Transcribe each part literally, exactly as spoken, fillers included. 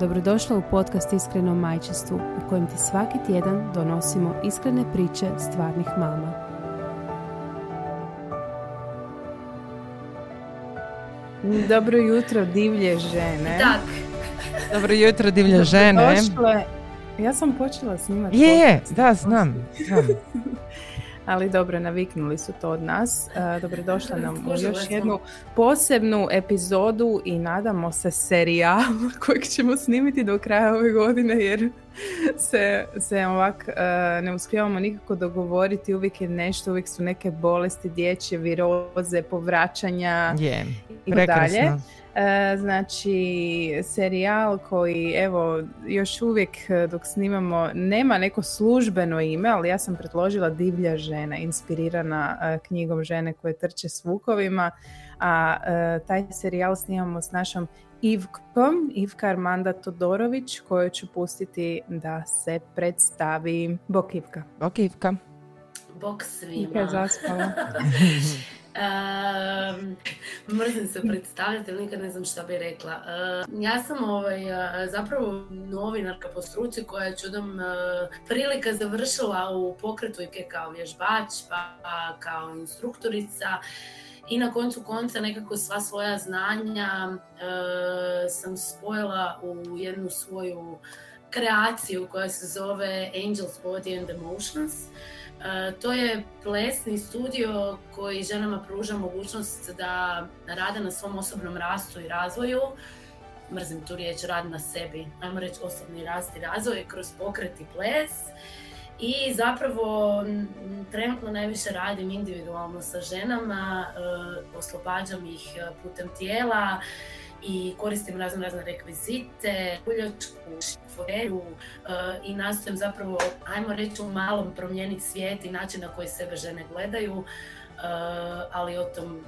Dobrodošla u podcast Iskreno majčinstvu, u kojem ti svaki tjedan donosimo iskrene priče stvarnih mama. Dobro jutro, divlje žene. Tak. Dobro jutro, divlje žene. Došle. Ja sam počela snimati. Je, je, da, znam. znam. Ali dobro, naviknuli su to od nas. Dobrodošla nam u još jednu posebnu epizodu i nadamo se serijal kojeg ćemo snimiti do kraja ove godine, jer se, se ovak ne uspijevamo nikako dogovoriti. Uvijek je nešto, uvijek su neke bolesti, dječje, viroze, povraćanja yeah. i dalje. Znači, serijal koji, evo, još uvijek dok snimamo, nema neko službeno ime, ali ja sam predložila Divlja žena, inspirirana knjigom žene koje trče s vukovima, a taj serijal snimamo s našom Ivkom, Ivka Armanda Todorović, koju ću pustiti da se predstavi. Bok Ivka. Bok Ivka. Bok svima. Ivka je zaspala. Um, mrzim se predstavljati, nikad ne znam šta bi rekla. Uh, ja sam ovaj, uh, zapravo novinarka po struci koja je čudom uh, prilika završila u pokretu Ivke kao vježbač, pa kao instruktorica. I na koncu konca nekako sva svoja znanja uh, sam spojila u jednu svoju kreaciju koja se zove Angels Body and Emotions. Uh, to je plesni studio koji ženama pruža mogućnost da rade na svom osobnom rastu i razvoju. Mrzim tu riječ rad na sebi, ajmo reći osobni rast i razvoj kroz pokret i ples. I zapravo trenutno najviše radim individualno sa ženama, uh, oslobađam ih putem tijela i koristim razno razne rekvizite, uljačku, šiforeju uh, i nastojim zapravo, ajmo reći, u malom promijeniti svijet i način na koji sebe žene gledaju, uh, ali o tom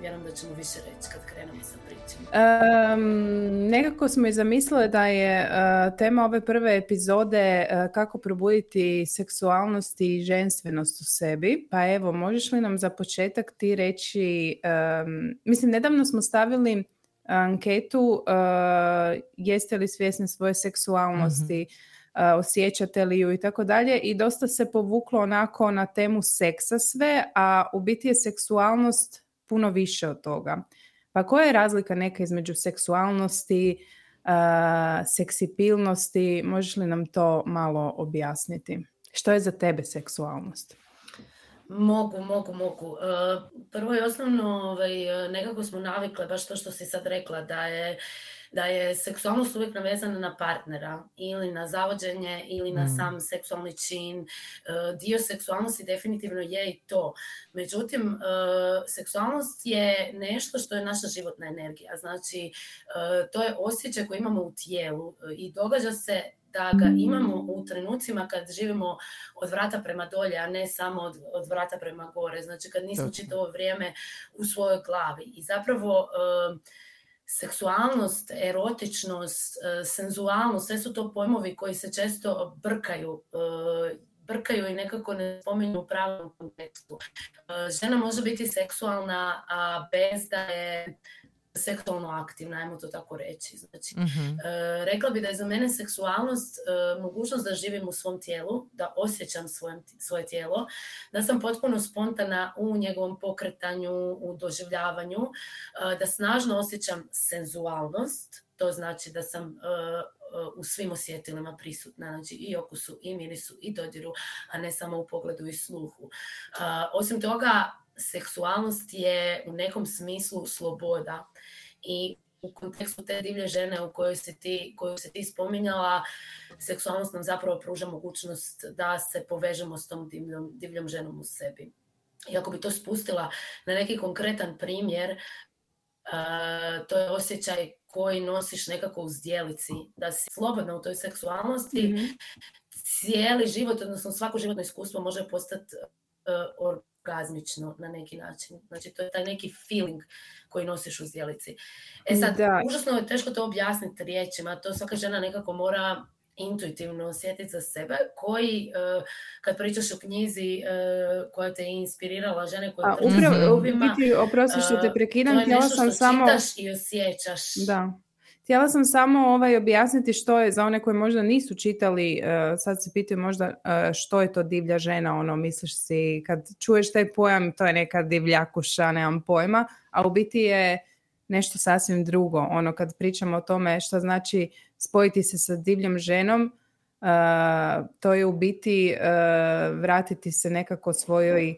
vjerujem da ćemo više reći kad krenemo sa pričom. Um, nekako smo i zamislile da je uh, tema ove prve epizode uh, kako probuditi seksualnost i ženstvenost u sebi. Pa evo, možeš li nam za početak ti reći, um, mislim, nedavno smo stavili anketu uh, jeste li svjesni svoje seksualnosti, mm-hmm. uh, osjećate li ju i tako dalje, i dosta se povuklo onako na temu seksa sve, a u biti je seksualnost puno više od toga. Pa koja je razlika neka između seksualnosti, uh, seksipilnosti, možeš li nam to malo objasniti? Što je za tebe seksualnost? Mogu, mogu, mogu. Prvo i osnovno, ovaj, nekako smo navikle, baš to što si sad rekla, da je, da je seksualnost uvijek navezana na partnera ili na zavođenje ili na sam seksualni čin. Dio seksualnosti definitivno je i to. Međutim, seksualnost je nešto što je naša životna energija. Znači, to je osjećaj koji imamo u tijelu i događa se da ga imamo u trenucima kad živimo od vrata prema dolje, a ne samo od, od vrata prema gore. Znači kad nismo čitavo vrijeme u svojoj glavi. I zapravo e, seksualnost, erotičnost, e, senzualnost, sve su to pojmovi koji se često brkaju. E, brkaju i nekako ne spominju u pravom kontekstu. E, žena može biti seksualna, a bez da je seksualno aktivna, ajmo to tako reći. Znači, mm-hmm. e, rekla bi da je za mene seksualnost e, mogućnost da živim u svom tijelu, da osjećam svoje, svoje tijelo, da sam potpuno spontana u njegovom pokretanju, u doživljavanju, e, da snažno osjećam senzualnost, to znači da sam e, u svim osjetilima prisutna, znači i okusu, i mirisu, i dodiru, a ne samo u pogledu i sluhu. E, osim toga, seksualnost je u nekom smislu sloboda i u kontekstu te divlje žene u kojoj se ti, koju se ti spominjala, seksualnost nam zapravo pruža mogućnost da se povežemo s tom divljom, divljom ženom u sebi. I ako bi to spustila na neki konkretan primjer, Uh, to je osjećaj koji nosiš nekako u zdjelici, da si slobodna u toj seksualnosti. Mm-hmm. Cijeli život, odnosno svako životno iskustvo može postati uh, orgazmično na neki način. Znači, to je taj neki feeling koji nosiš u zdjelici. E sad, da. Užasno je teško to objasniti riječima. To svaka žena nekako mora intuitivno osjetiti za sebe, koji, uh, kad pričaš o knjizi uh, koja te je inspirirala, žene koje trče upravo, ljubima, biti, oprosti što te prekidam, uh, to je nešto što samo... čitaš i osjećaš. Da. Htjela sam samo ovaj objasniti što je za one koji možda nisu čitali, uh, sad se pitaju možda uh, što je to divlja žena, ono, misliš si, kad čuješ taj pojam, to je neka divljakuša, nemam pojma, a u biti je nešto sasvim drugo. Ono, kad pričamo o tome što znači spojiti se sa divljom ženom, uh, to je u biti uh, vratiti se nekako svojoj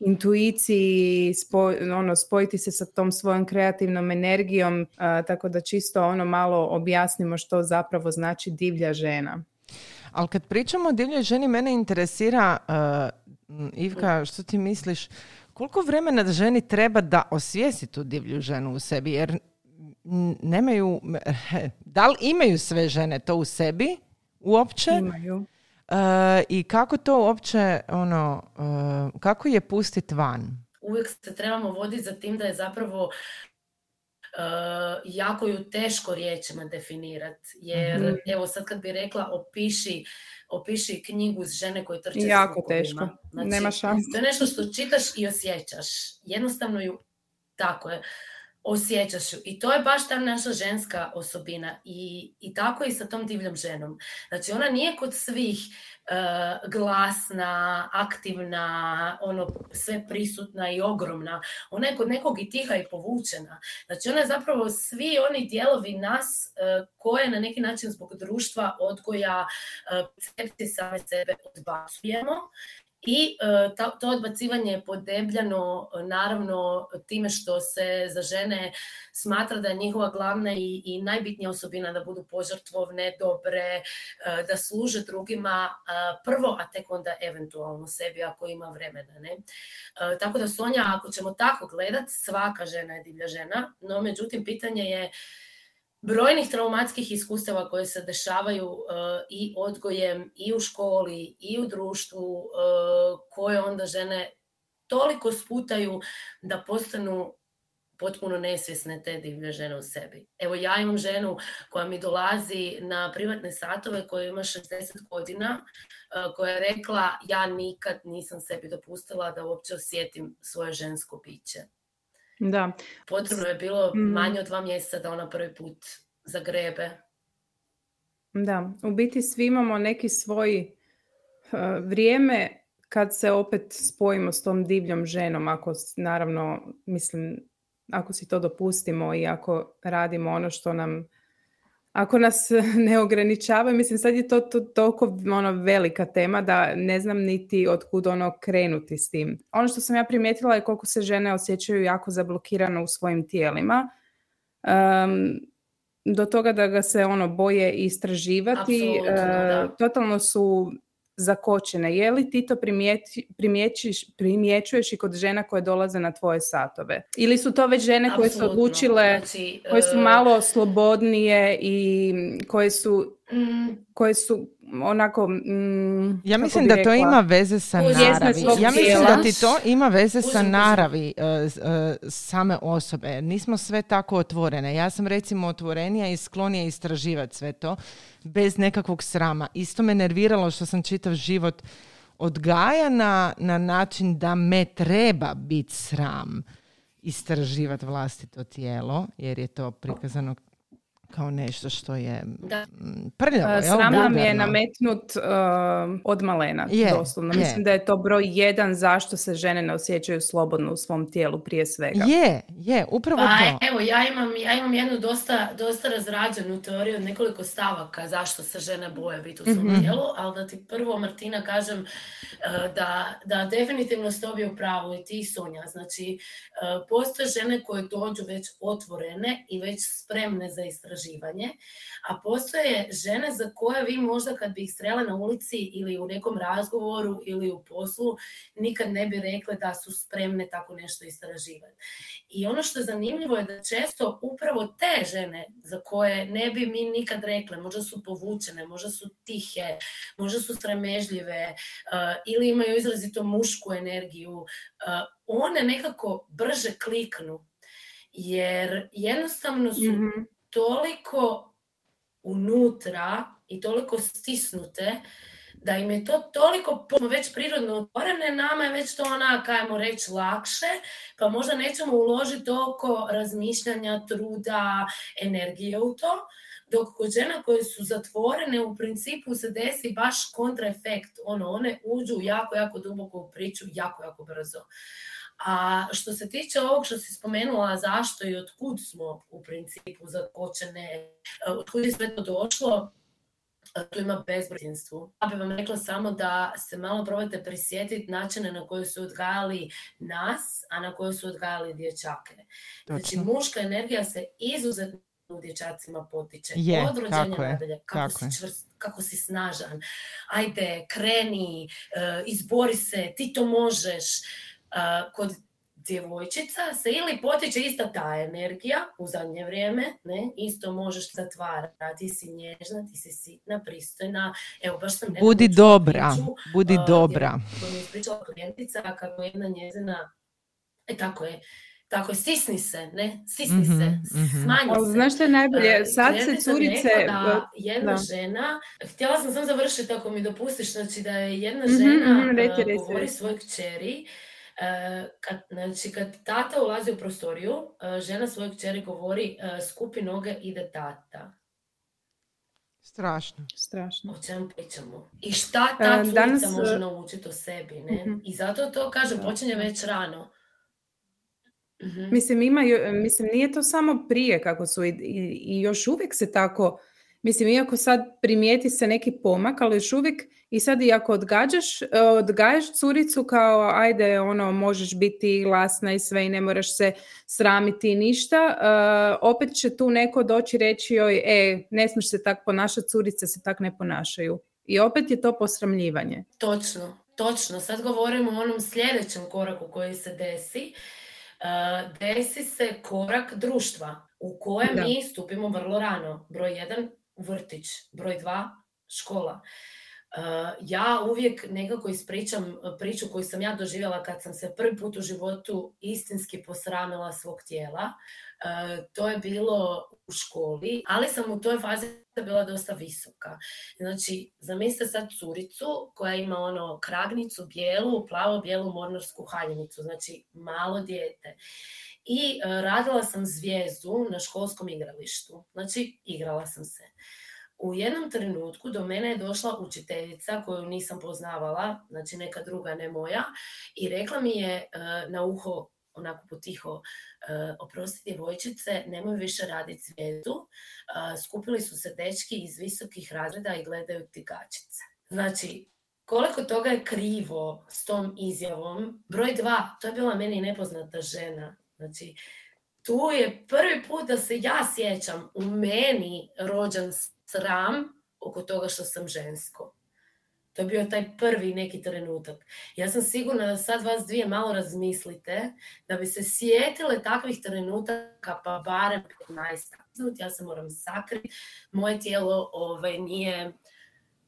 intuiciji, spo, ono, spojiti se sa tom svojom kreativnom energijom, uh, tako da čisto ono malo objasnimo što zapravo znači divlja žena. Ali kad pričamo o divljoj ženi, mene interesira, uh, Ivka, što ti misliš, koliko vremena da ženi treba da osvijesti tu divlju ženu u sebi, jer nemaju, da li imaju sve žene to u sebi uopće? Imaju. Uh, I kako to uopće, ono, uh, kako je pustiti van? Uvijek se trebamo voditi za tim da je zapravo uh, jako ju teško riječima definirati. Jer, mm-hmm. evo sad kad bi rekla opiši, opiši knjigu s žene koje trče s jako zvukovima. Teško, znači, nema šanse. To je nešto što čitaš i osjećaš. Jednostavno ju, tako je, osjećaš ju. I to je baš ta naša ženska osobina. I, i tako i sa tom divljom ženom. Znači, ona nije kod svih uh, glasna, aktivna, ono, sve prisutna i ogromna. Ona je kod nekog i tiha i povučena. Znači, ona je zapravo svi oni dijelovi nas uh, koje na neki način zbog društva, odgoja, uh, percepcije same sebe odbacujemo. I uh, to odbacivanje je podebljano uh, naravno time što se za žene smatra da je njihova glavna i, i najbitnija osobina da budu požrtvovne, dobre, uh, da služe drugima uh, prvo, a tek onda eventualno sebi ako ima vremena. Ne? Uh, tako da, Sonja, ako ćemo tako gledati, svaka žena je divlja žena, no međutim pitanje je brojnih traumatskih iskustava koje se dešavaju uh, i odgojem, i u školi, i u društvu, uh, koje onda žene toliko sputaju da postanu potpuno nesvjesne te divlje žene u sebi. Evo, ja imam ženu koja mi dolazi na privatne satove, koja ima šezdeset godina, uh, koja je rekla, ja nikad nisam sebi dopustila da uopće osjetim svoje žensko biće. Da. Potrebno je bilo manje od dva mjeseca da ona prvi put zagrebe. Da, u biti svi imamo neki svoj uh, vrijeme kad se opet spojimo s tom divljom ženom, ako naravno, mislim, ako si to dopustimo i ako radimo ono što nam, ako nas ne ograničavaju, mislim, sad je to, to toliko ono, velika tema da ne znam niti otkud ono krenuti s tim. Ono što sam ja primijetila je koliko se žene osjećaju jako zablokirano u svojim tijelima. Um, do toga da ga se ono boje istraživati. Uh, totalno su zakočene. Je li ti to primjeti, primjećuješ i kod žena koje dolaze na tvoje satove? Ili su to već žene koje Absolutno. Su odlučile, znači, koje su malo slobodnije i koje su, mm. koje su onako... Mm, ja mislim da rekla, to ima veze sa naravi. Ja mislim da ti to ima veze sa naravi uh, uh, same osobe. Nismo sve tako otvorene. Ja sam recimo otvorenija i sklonija istraživati sve to bez nekakvog srama. Isto me nerviralo što sam čitav život odgajana na način da me treba biti sram istraživati vlastito tijelo, jer je to prikazano kao nešto što je prljavo. Sram nam je nametnut uh, od malena, yeah, doslovno. Mislim yeah. da je to broj jedan zašto se žene ne osjećaju slobodno u svom tijelu prije svega. Je, je, upravo pa, to. Evo, ja imam, ja imam jednu dosta, dosta razrađenu teoriju od nekoliko stavaka zašto se žene boje biti u svom mm-hmm. tijelu, ali da ti prvo, Martina, kažem uh, da, da definitivno ste obje u pravu, i ti i Sonja. Znači, uh, postoje žene koje dođu već otvorene i već spremne za istraživanje. istraživanje, a postoje žene za koje vi možda kad bi ih srele na ulici ili u nekom razgovoru ili u poslu nikad ne bi rekle da su spremne tako nešto istraživati. I ono što je zanimljivo je da često upravo te žene za koje ne bi mi nikad rekle, možda su povučene, možda su tihe, možda su sramežljive uh, ili imaju izrazito mušku energiju, uh, one nekako brže kliknu jer jednostavno su mm-hmm. toliko unutra i toliko stisnute da im je to toliko već prirodno otvorene, nama je već to ona, kajmo reći, lakše, pa možda nećemo uložiti toliko razmišljanja, truda, energije u to, dok kod žena koje su zatvorene u principu se desi baš kontraefekt, ono, one uđu jako, jako duboko u priču, jako, jako brzo. A što se tiče ovog što si spomenula, zašto i otkud smo u principu zakočene, otkud je sve to došlo, tu ima bezbrojinstvo. Ja bih vam rekla samo da se malo probate prisjetiti načine na koje su odgajali nas, a na koje su odgajali dječake. Točno. Znači, muška energija se izuzetno u dječacima potiče. Je, od rođenja nadalje, kako, kako si čvrst, kako si snažan. Ajde, kreni, izbori se, ti to možeš. Kod djevojčica se ili potiče ista ta energija u zadnje vrijeme, ne? Isto možeš zatvarati, ti si nježna, ti si sitna, pristojna, evo baš sam... Budi dobra, priču, budi uh, dobra. To mi je pričala klijentica kako jedna njezina, e tako je, tako je, sisni se, ne, sisni mm-hmm, se, mm-hmm. smanji se. Ali znaš što je najbolje, sad se curice... Da jedna da. žena, htjela sam sam završiti ako mi dopustiš, znači da je jedna žena mm-hmm, reci, reci, govori reci. svoj kćeri. Kad, znači, kad tata ulazi u prostoriju, žena svojoj kćeri govori skupi noge, ide tata. Strašno. Strašno. O čemu pričamo? I šta ta curica Danas... može naučiti o sebi? Ne? Uh-huh. I zato to, kažem, počinje već rano. Uh-huh. Mislim, imaju, mislim, nije to samo prije kako su i, i, i još uvijek se tako... Mislim, iako sad primijeti se neki pomak, ali još uvijek i sad i ako odgađaš, odgajaš curicu kao ajde, ono, možeš biti glasna i sve i ne moraš se sramiti i ništa, e, opet će tu neko doći reći joj, e, ne smiješ se tak ponašati, curice se tak ne ponašaju. I opet je to posramljivanje. Točno, točno. Sad govorimo o onom sljedećem koraku koji se desi. E, desi se korak društva u kojem da. mi stupimo vrlo rano. Broj jedan, vrtić, broj dva, škola. Uh, ja uvijek nekako ispričam priču koju sam ja doživjela kad sam se prvi put u životu istinski posramila svog tijela. Uh, to je bilo u školi, ali sam u toj fazi bila dosta visoka. Znači, zamislite sad curicu koja ima ono kragnicu bijelu, plavo-bijelu mornarsku haljinicu, znači malo dijete. I uh, radila sam zvijezdu na školskom igralištu, znači igrala sam se. U jednom trenutku do mene je došla učiteljica koju nisam poznavala, znači neka druga, ne moja, i rekla mi je uh, na uho, onako potiho, uh, oprosti djevojčice, nemoj više raditi zvijezdu, uh, skupili su se dečki iz visokih razreda i gledaju ti gačice. Znači, koliko toga je krivo s tom izjavom? Broj dva, to je bila meni nepoznata žena, znači... Tu je prvi put da se ja sjećam u meni rođen sram oko toga što sam žensko. To je bio taj prvi neki trenutak. Ja sam sigurna da sad vas dvije malo razmislite da bi se sjetile takvih trenutaka, pa barem petnaest. Ja se moram sakriti. Moje tijelo ovaj, nije,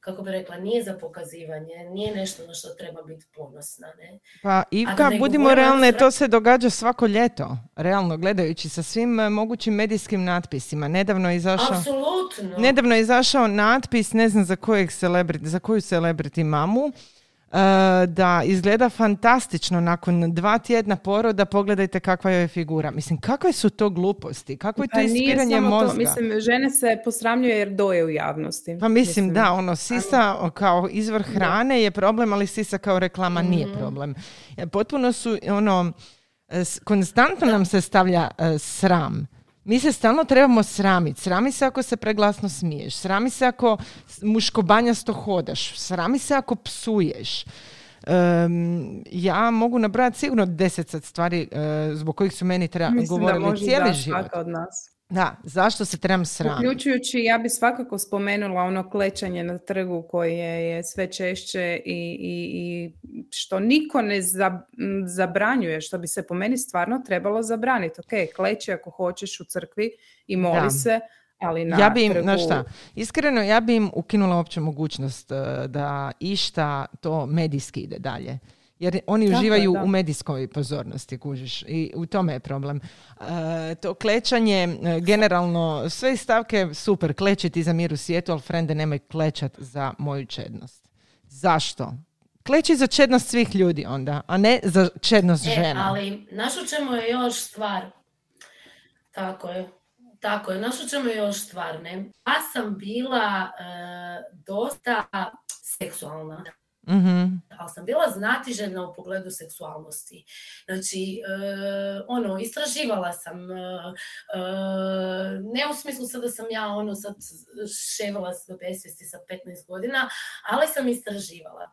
kako bi rekla, nije za pokazivanje, nije nešto na što treba biti ponosna. Ne? Pa Ivka, budimo realne, sra... to se događa svako ljeto, realno gledajući, sa svim mogućim medijskim natpisima. Nedavno je izašao, Absolutno. Nedavno je izašao natpis, ne znam za, kojeg celebrity, za koju celebrity mamu, uh, da izgleda fantastično nakon dva tjedna poroda, pogledajte kakva joj je figura. Mislim, kakve su to gluposti, kakvo je to ispiranje mozga. To, mislim, žene se posramljuje jer doje u javnosti. Pa mislim, mislim. da, ono, sisa ali... kao izvor hrane da. je problem, ali sisa kao reklama mm-hmm. nije problem. Potpuno su, ono, konstantno da. nam se stavlja uh, sram. Mi se stalno trebamo sramiti. Srami se ako se preglasno smiješ. Srami se ako muškobanjasto hodaš. Srami se ako psuješ. Um, ja mogu nabrati sigurno deset stvari uh, zbog kojih su meni treba govorili cijeli život. Mislim da može da svaka od nas. Da, zašto se trebam sramiti? Uključujući, ja bi svakako spomenula ono klečanje na trgu koje je sve češće i, i, i što niko ne za, m, zabranjuje, što bi se po meni stvarno trebalo zabraniti. Ok, kleči ako hoćeš u crkvi i moli da. se, ali na ja bi im, trgu... Znaš šta, iskreno, ja bi im ukinula uopće mogućnost da išta to medijski ide dalje. Jer oni tako, uživaju da. u medijskoj pozornosti, kužiš. I u tome je problem. E, to klečanje, generalno, sve stavke super, klečiti za mir u svijetu, ali frende, nemoj klečat za moju čednost. Zašto? Kleči za čednost svih ljudi onda, a ne za čednost e, žena. Ali naš u čemu je još stvar. Tako je. Tako je, naš u čemu je još stvar. Ne? Ja sam bila e, dosta seksualna. Mm-hmm. Ali sam bila znatiželjna u pogledu seksualnosti. Znači, e, ono, istraživala sam, e, ne u smislu sad da sam ja ono sad ševala do besvijesti sa petnaest godina, ali sam istraživala.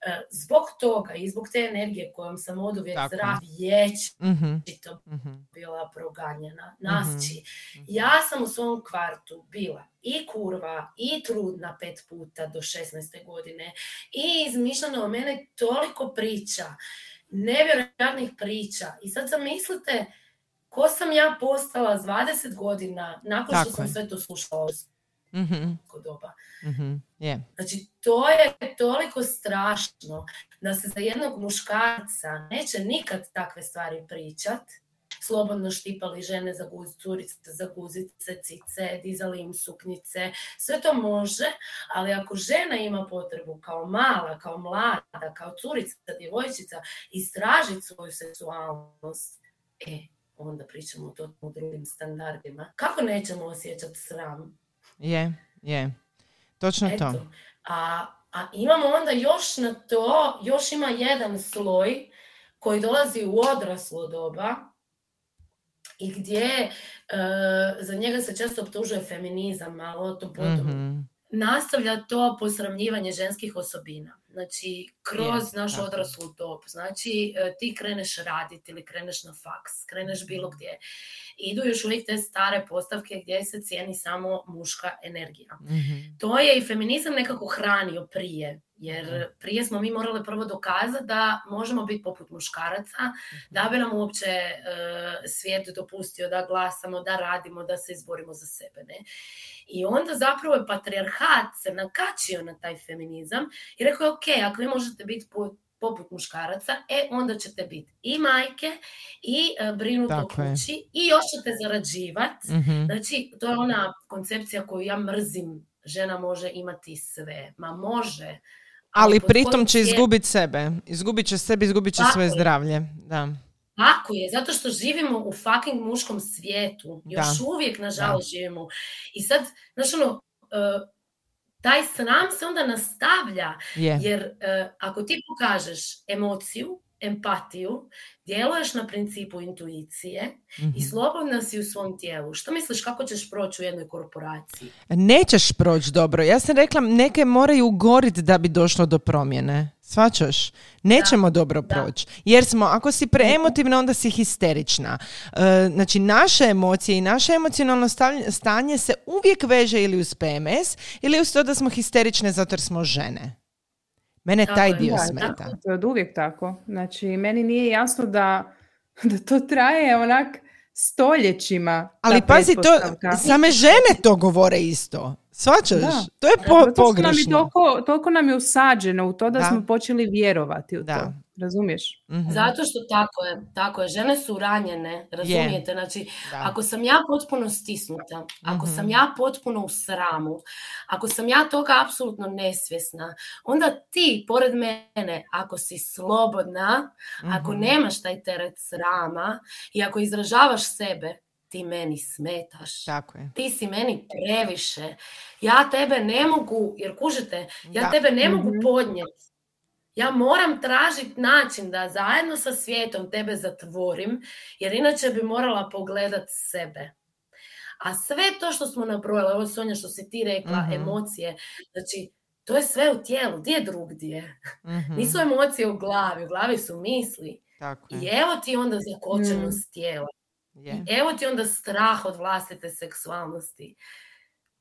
E, zbog toga i zbog te energije kojom sam oduvijek zravjeći mm-hmm. mm-hmm. bila proganjena. Nasči, mm-hmm. ja sam u svom kvartu bila i kurva, i trudna pet puta do šesnaeste godine, i izmišljeno o mene toliko priča, nevjerojatnih priča. I sad zamislite ko sam ja postala s dvadeset godina nakon Tako što sam je. sve to slušala. Mm-hmm. Doba. Mm-hmm. Yeah. Znači, to je toliko strašno da se za jednog muškarca neće nikad takve stvari pričat. Slobodno štipali žene za guz, curice, za guzice, cice, dizali im suknjice. Sve to može, ali ako žena ima potrebu kao mala, kao mlada, kao curica, djevojčica, istražiti svoju seksualnost, e, onda pričamo o to o drugim standardima. Kako nećemo osjećati sram? Je, je. Točno Eto, to. A, a imamo onda još na to, još ima jedan sloj koji dolazi u odraslo doba, i gdje e, za njega se često optužuje feminizam, malo to potom mm-hmm. nastavlja to posramljivanje ženskih osobina. Znači, kroz yes, naš odraslu dob. Znači, ti kreneš raditi ili kreneš na faks, kreneš bilo gdje. Idu još uvijek te stare postavke gdje se cijeni samo muška energija. Mm-hmm. To je i feminizam nekako hranio prije. Jer prije smo mi morali prvo dokazati da možemo biti poput muškaraca, da bi nam uopće e, svijet dopustio da glasamo, da radimo, da se izborimo za sebe. Ne? I onda zapravo je patrijarhat se nakačio na taj feminizam i rekao je, ok, ako vi možete biti po, poput muškaraca, e onda ćete biti i majke, i e, brinuti o kući, i još ćete zarađivati. Mm-hmm. Znači, to je ona koncepcija koju ja mrzim. Žena može imati sve. Ma može. Ali pritom će izgubiti sebe. Izgubit će sebe, izgubit će svoje zdravlje. Da. Tako je, zato što živimo u fucking muškom svijetu. Još da. uvijek, nažalost, da. živimo. I sad, znaš ono, uh, taj sram se onda nastavlja. Yeah. Jer uh, ako ti pokažeš emociju, empatiju, djeluješ na principu intuicije mm-hmm. i slobodna si u svom tijelu. Što misliš kako ćeš proći u jednoj korporaciji? Nećeš proći dobro. Ja sam rekla, neke moraju goriti da bi došlo do promjene. Svačaš? Nećemo da, dobro da. proći. Jer smo, ako si preemotivna, onda si histerična. E, znači, naše emocije i naše emocionalno stanje se uvijek veže ili uz P M S ili uz to da smo histerične zato jer smo žene. Mene taj dio da, smeta. Tako, to je od uvijek tako. Znači, meni nije jasno da, da to traje onak stoljećima. Ali pazi, to, same žene to govore isto. Svačaš? Da. To je po, to pogrešno. Nam je toliko, toliko nam je usađeno u to da, da. smo počeli vjerovati u da. to. Razumiješ? Mm-hmm. Zato što tako je, tako je. Žene su ranjene, razumijete? Yeah. Znači, da. ako sam ja potpuno stisnuta, mm-hmm. ako sam ja potpuno u sramu, ako sam ja toga apsolutno nesvjesna, onda ti, pored mene, ako si slobodna, mm-hmm. ako nemaš taj teret srama i ako izražavaš sebe, ti meni smetaš. Tako je. Ti si meni previše. Ja tebe ne mogu, jer kužite, ja da. tebe ne mm-hmm. mogu podnijeti. Ja moram tražiti način da zajedno sa svijetom tebe zatvorim, jer inače bi morala pogledati sebe. A sve to što smo nabrojali, ovo Sonja što si ti rekla, mm-hmm. emocije, znači to je sve u tijelu, gdje je drugdje? Mm-hmm. Nisu emocije u glavi, u glavi su misli. Tako je. I evo ti onda zakočenost mm. tijela. Yeah. I evo ti onda strah od vlastite seksualnosti.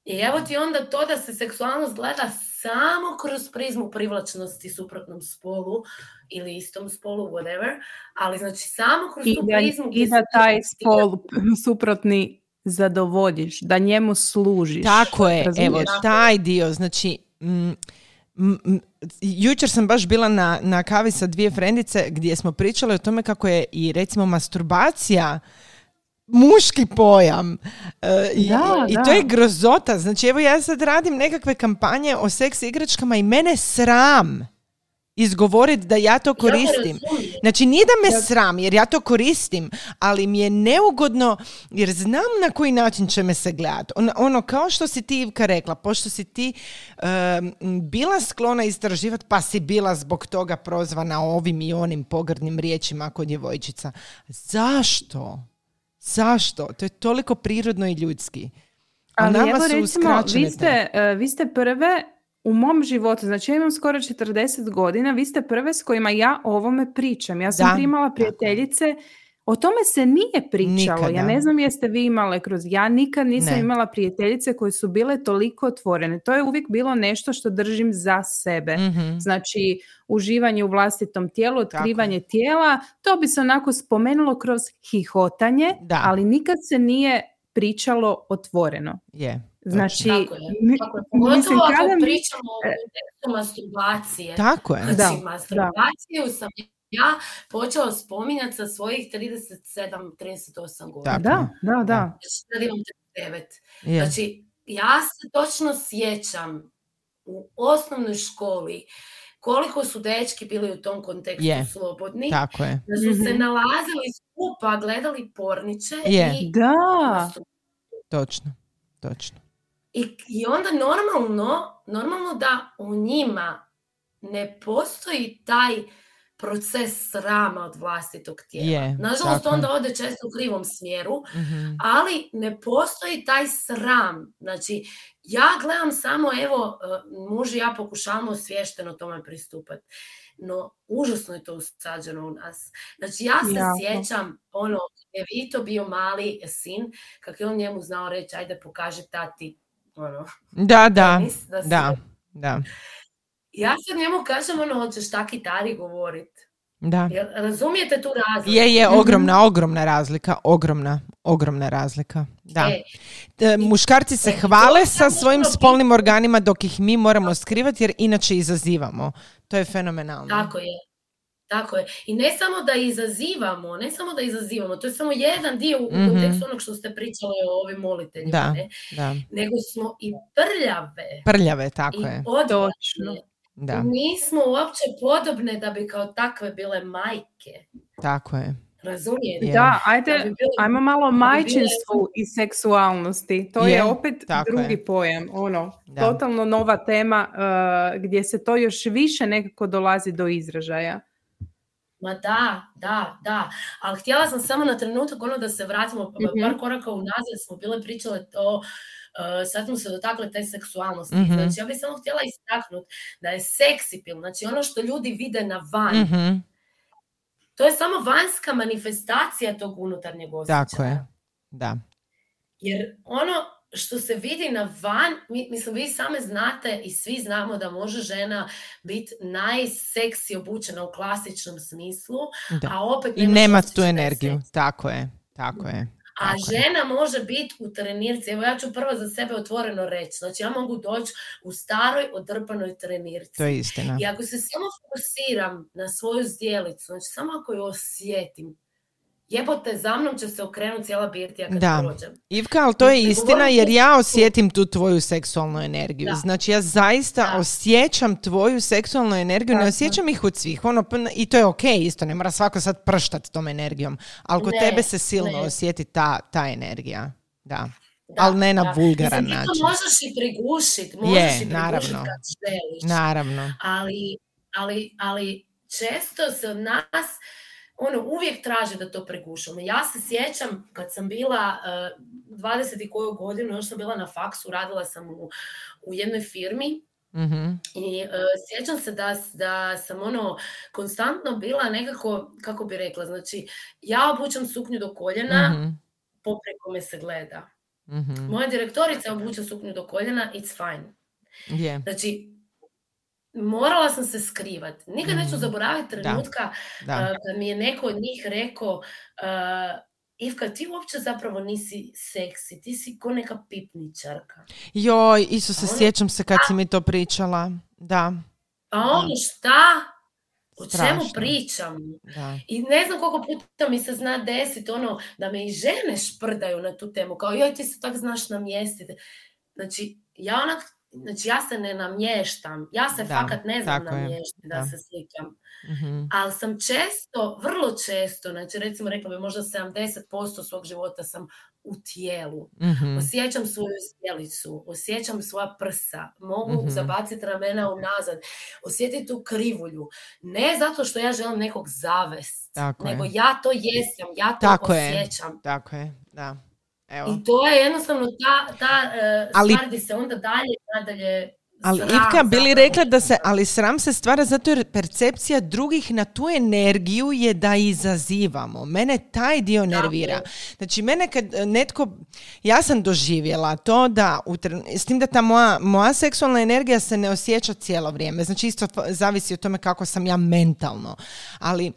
I evo ti onda to da se seksualnost gleda samo kroz prizmu privlačnosti suprotnom spolu ili istom spolu, whatever, ali znači samo kroz tu prizmu... I da taj spol suprotni zadovoljiš, da njemu služiš. Tako je, razumiješ? Evo, taj dio, znači... M- m- Jučer sam baš bila na, na kavi sa dvije frendice gdje smo pričale o tome kako je i recimo masturbacija muški pojam. E, i, da, i to da. je grozota. Znači evo ja sad radim nekakve kampanje o seks igračkama i mene sram izgovoriti da ja to koristim. Znači nije da me sram jer ja to koristim, ali mi je neugodno jer znam na koji način će me se gledati. Ono, ono kao što si ti, Ivka, rekla, pošto si ti um, bila sklona istraživati pa si bila zbog toga prozvana ovim i onim pogrdnim riječima kod djevojčica. Zašto? Zašto? To je toliko prirodno i ljudski. A ali evo recimo, vi ste, uh, vi ste prve u mom životu, znači ja imam skoro četrdeset godina, vi ste prve s kojima ja o ovome pričam. Ja sam da, primala prijateljice, tako. O tome se nije pričalo. Nikada. Ja ne znam jeste vi imale kroz, ja nikad nisam ne. imala prijateljice koje su bile toliko otvorene. To je uvijek bilo nešto što držim za sebe. Mm-hmm. Znači, uživanje u vlastitom tijelu, otkrivanje tako. tijela, to bi se onako spomenulo kroz hihotanje, da. ali nikad se nije pričalo otvoreno. Je. Znači, tako je. Tako je. Pogotovo mislim, ako kada pričamo mi... o masturbacije. Tako je. Znači, da, masturbaciju da. sam ja počela spominjati sa svojih trideset sedam trideset osam godina. Da, da, da. Znači, imam trideset devet. Je. Znači, ja se točno sjećam u osnovnoj školi koliko su dečki bili u tom kontekstu je. slobodni. Tako je. Da su mm-hmm. se nalazili skupa, gledali porniče. Je. I... Da. Točno, točno. I, i onda normalno, normalno da u njima ne postoji taj proces srama od vlastitog tijela. Je, nažalost, tako. onda ode često u krivom smjeru, mm-hmm. ali ne postoji taj sram. Znači, ja gledam samo, evo, muž i ja pokušavamo osvješteno tome pristupati. No, užasno je to usađeno u nas. Znači, ja se ja. sjećam, ono, je Vito bio mali sin, kako je on njemu znao reći, ajde pokaže tati, ono, da, da, tenis, da, da, da. Ja sad njemu kažem, ono, hoćeš ta kitari govorit. Da. Jel, razumijete tu razliku? Je, je, ogromna, ogromna razlika, ogromna, ogromna razlika, da. E, muškarci se e, hvale e, sa svojim spolnim organima dok ih mi moramo skrivati jer inače izazivamo. To je fenomenalno. Tako je. Tako je. I ne samo da izazivamo, ne samo da izazivamo, to je samo jedan dio u mm-hmm. kontekstu onog što ste pričali o ovim moliteljima, da, ne? Da. Nego smo i prljave. Prljave, tako je. I odvažne. Da. Nismo uopće podobne da bi kao takve bile majke. Tako je. Razumijete? Da, ajde, da bi bile, ajmo malo majčinstvu bile... i seksualnosti. To je, je opet tako drugi je. pojam. Ono, da. Totalno nova tema uh, gdje se to još više nekako dolazi do izražaja. Ma da, da, da. Ali htjela sam samo na trenutak ono da se vratimo mm-hmm. par koraka unazad, smo bile pričale to, uh, sad smo se dotakle te seksualnosti. Mm-hmm. Znači, ja bih samo htjela istaknuti da je seksipil, znači ono što ljudi vide na van, mm-hmm. to je samo vanjska manifestacija tog unutarnjeg osjećaja. Tako je, da. Jer ono što se vidi na van, mislim, vi same znate i svi znamo da može žena biti najseksi obučena u klasičnom smislu, da. a opet nema, nema tu energiju. Tako je, tako je. A tako žena je. može biti u trenirci. Evo ja ću prvo za sebe otvoreno reći. Znači ja mogu doći u staroj, odrpanoj trenirci. To je istina. I ako se samo fokusiram na svoju zdjelicu, znači samo ako ju osjetim, jebote, za mnom će se okrenuti cijela birtija kad da. prođem. Ivka, ali to je ne istina jer ja osjetim tu tvoju seksualnu energiju. Da. Znači ja zaista da. osjećam tvoju seksualnu energiju, da, ne osjećam da. ih od svih. Ono, i to je ok, isto, ne mora svako sad prštati tom energijom. Ali kod ne, tebe se silno ne. osjeti ta, ta energija. Da. Da, ali ne na da. vulgaran znači, način. To možeš i prigušiti. Možeš je, i prigušiti kad želiš. Naravno. Ali, ali, ali često se od nas... Ono, uvijek traže da to pregušamo. Ja se sjećam kad sam bila uh, dvadeset i koju godinu, još sam bila na faksu, radila sam u, u jednoj firmi mm-hmm. i uh, sjećam se da, da sam ono konstantno bila nekako, kako bi rekla, znači ja obučem suknju do koljena, mm-hmm. popreko me se gleda. Mm-hmm. Moja direktorica obuče suknju do koljena, it's fine. Yeah. Znači, morala sam se skrivati. Nikad neću zaboraviti trenutka da, da. Uh, da mi je neko od njih rekao uh, Ivka, ti uopće zapravo nisi seksi, ti si ko neka pipničarka. Joj, Isuse, ono, sjećam se kad si mi to pričala. Da. A ono šta? O strašno. Čemu pričam? Da. I ne znam koliko puta mi se zna desiti ono da me i žene šprdaju na tu temu. Kao, joj, ti se tak znaš namjestiti. Znači, ja onak, znači, ja se ne namještam. Ja se da, fakat ne znam namještiti da, da se slikam. Mm-hmm. Ali sam često, vrlo često, znači recimo rekla bi možda sedamdeset posto svog života sam u tijelu. Mm-hmm. Osjećam svoju stjelicu, osjećam svoja prsa, mogu mm-hmm. zabaciti ramena unazad, osjetiti tu krivulju. Ne zato što ja želim nekog zavest, tako nego je. Ja to jesam, ja to tako osjećam. Je. Tako je, da. Evo. I to je jednostavno ta, ta uh, Ali... stvar gdje se onda dalje, nadalje... Ali sram, Ivka, bili rekla da se, ali sram se stvara zato jer percepcija drugih na tu energiju je da izazivamo. Mene taj dio nervira. Znači, mene kad netko, ja sam doživjela to da, s tim da ta moja, moja seksualna energija se ne osjeća cijelo vrijeme. Znači, isto zavisi o tome kako sam ja mentalno. Ali...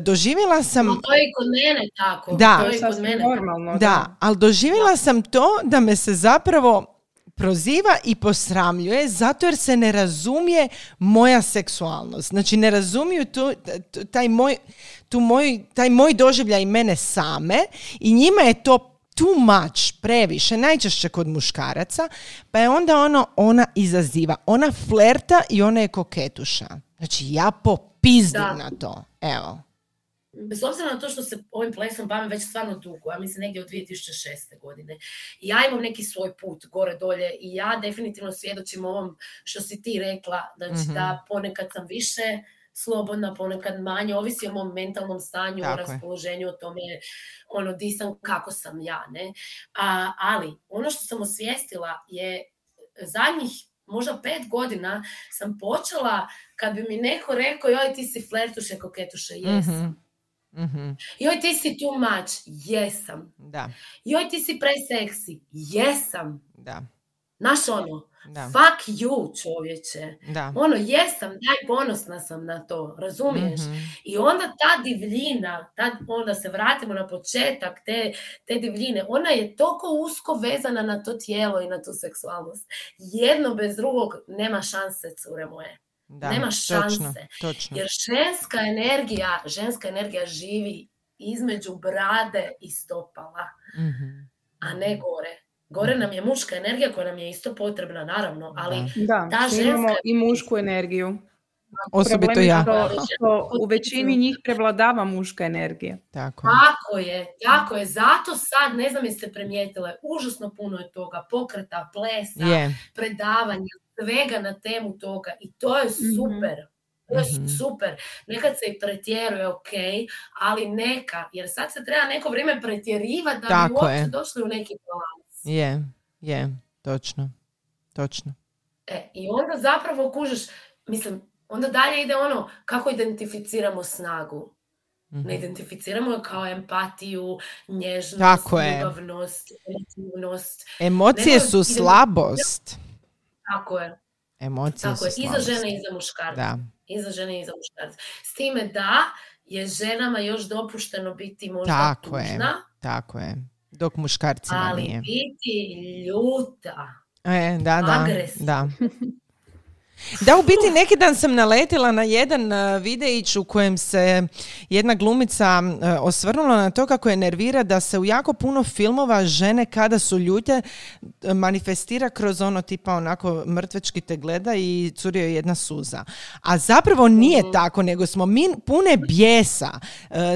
doživjela sam... No, to je kod mene tako. Da, to je kod mene normalno, da. Da, ali doživjela da. sam to da me se zapravo proziva i posramljuje zato jer se ne razumije moja seksualnost. Znači, ne razumiju tu, taj, moj, tu moj, taj moj doživljaj mene same i njima je to too much, previše, najčešće kod muškaraca, pa je onda ono, ona izaziva. Ona flerta i ona je koketuša. Znači, ja popizdim da. na to. Evo. Bez obzira na to što se ovim plesom bavim već stvarno dugo, ja mislim negdje od dvije tisuće šeste. godine. Ja imam neki svoj put gore dolje i ja definitivno svjedočim ovom što si ti rekla, znači mm-hmm. da ponekad sam više slobodna, ponekad manje, ovisi o mom mentalnom stanju, o raspoloženju, o tome ono, di sam, kako sam ja, ne? A, ali ono što sam osvijestila je zadnjih možda pet godina sam počela kad bi mi neko rekao joj ti si flertuše, koketuše, jesam. Mm-hmm. Mm-hmm. Joj ti si too much, jesam. Da. Joj ti si preseksi, jesam. Da. Znaš ono, da. Fuck you čovječe. Da. Ono, jesam, daj ponosna sam na to, razumiješ? Mm-hmm. I onda ta divljina, tad onda se vratimo na početak te, te divljine, ona je toliko usko vezana na to tijelo i na tu seksualnost. Jedno bez drugog nema šanse, cure moje. Da, nema šanse. Točno, točno. Jer ženska energija, ženska energija živi između brade i stopala, mm-hmm. a ne gore. Gore nam je muška energija koja nam je isto potrebna, naravno, ali da, ta ženska... imamo i mušku energiju. Osobito ja. Što, što u većini njih prevladava muška energija. Tako je. Tako je, tako je. Zato sad, ne znam jeste primijetile, užasno puno je toga, pokreta, plesa, yeah. predavanja, svega na temu toga i to je super, mm-hmm. to je super. Nekad se i pretjeruje, ok, ali neka, jer sad se treba neko vrijeme pretjerivati da tako bi uopće je. Došli u neki balans. Je, je, točno, točno. E, i onda zapravo kužiš, mislim, onda dalje ide ono kako identificiramo snagu. Mm-hmm. Ne identificiramo je kao empatiju, nježnost, ljubavnost, emotivnost. Emocije Nemo, su slabost. Tako je. Emocije Tako je. I za žene i za muškarca. I za žene i za muškarca. S time da je ženama još dopušteno biti možda tužna. Tako, tako je. Dok muškarcima ali nije. Ali biti ljuta. E, da, da, agresivna. Da. Da, u biti neki dan sam naletila na jedan videić u kojem se jedna glumica osvrnula na to kako je nervira da se u jako puno filmova žene kada su ljute manifestira kroz ono tipa onako mrtvečki te gleda i curio je jedna suza. A zapravo nije tako, nego smo mi pune bijesa.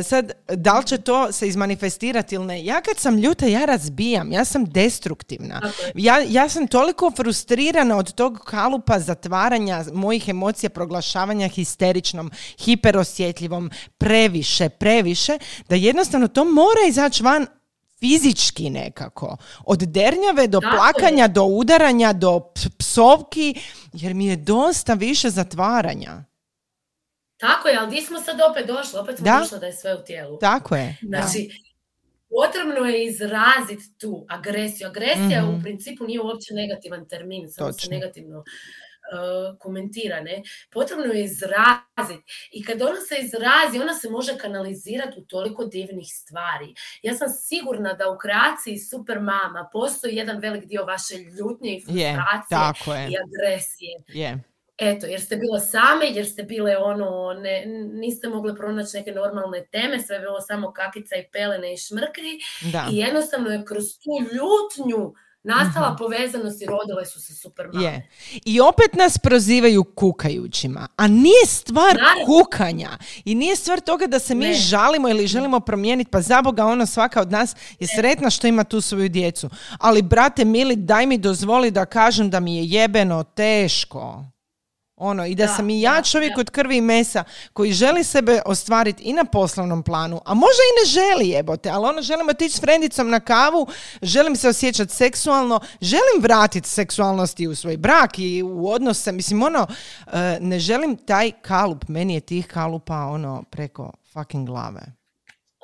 Sad, da li će to se izmanifestirati ili ne? Ja kad sam ljuta, ja razbijam, ja sam destruktivna. Ja, ja sam toliko frustrirana od tog kalupa zatvara mojih emocija, proglašavanja histeričnom, hiperosjetljivom, previše, previše, da jednostavno to mora izaći van fizički nekako. Od dernjave do plakanja, do udaranja, do psovki, jer mi je dosta više zatvaranja. Tako je, ali gdje smo sad opet došli? Opet smo došli da je sve u tijelu. Tako je. Znači, Potrebno je izraziti tu agresiju. Agresija mm-hmm. u principu nije uopće negativan termin, samo se negativno uh, komentira. Ne? Potrebno je izraziti. I kad ona se izrazi, ona se može kanalizirati u toliko divnih stvari. Ja sam sigurna da u kreaciji Supermama postoji jedan velik dio vaše ljutnje i frustracije yeah, i agresije. Yeah. Eto, jer ste bile same, jer ste bile ono, ne, niste mogle pronaći neke normalne teme, sve je bilo samo kakica i pelene i šmrkri. Da. I jednostavno je kroz tu ljutnju nastala uh-huh. povezanost i rodile su se Supermame. Yeah. I opet nas prozivaju kukajućima. A nije stvar Naravno. kukanja. I nije stvar toga da se mi ne. žalimo ili želimo promijeniti. Pa za Boga, ono, svaka od nas je ne. sretna što ima tu svoju djecu. Ali, brate mili, daj mi dozvoli da kažem da mi je jebeno teško. Ono, i da, da sam i ja čovjek da. od krvi i mesa koji želi sebe ostvariti i na poslovnom planu, a možda i ne želi, jebote, ali ono, želim otići s frendicom na kavu, želim se osjećati seksualno, želim vratiti seksualnosti u svoj brak i u odnose, mislim, ono, ne želim taj kalup, meni je tih kalupa, ono, preko fucking glave.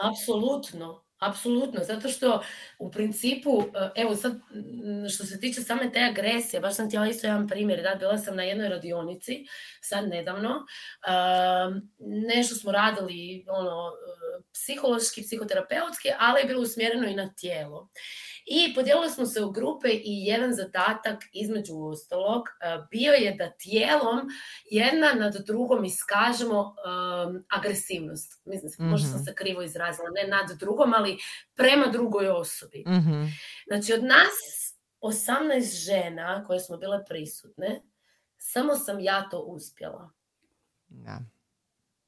Apsolutno. Apsolutno, zato što u principu, evo sad, što se tiče same te agresije, baš sam htjela isto jedan primjer, da, bila sam na jednoj radionici, sad nedavno, nešto smo radili ono, psihološki, psihoterapeutski, ali je bilo usmjereno i na tijelo. I podijelili smo se u grupe i jedan zadatak, između ostalog, bio je da tijelom jedna nad drugom iskažemo um, agresivnost. Mislim, mm-hmm. možda sam se krivo izrazila, ne nad drugom, ali prema drugoj osobi. Mm-hmm. Znači, od nas osamnaest žena koje smo bile prisutne, samo sam ja to uspjela. Da,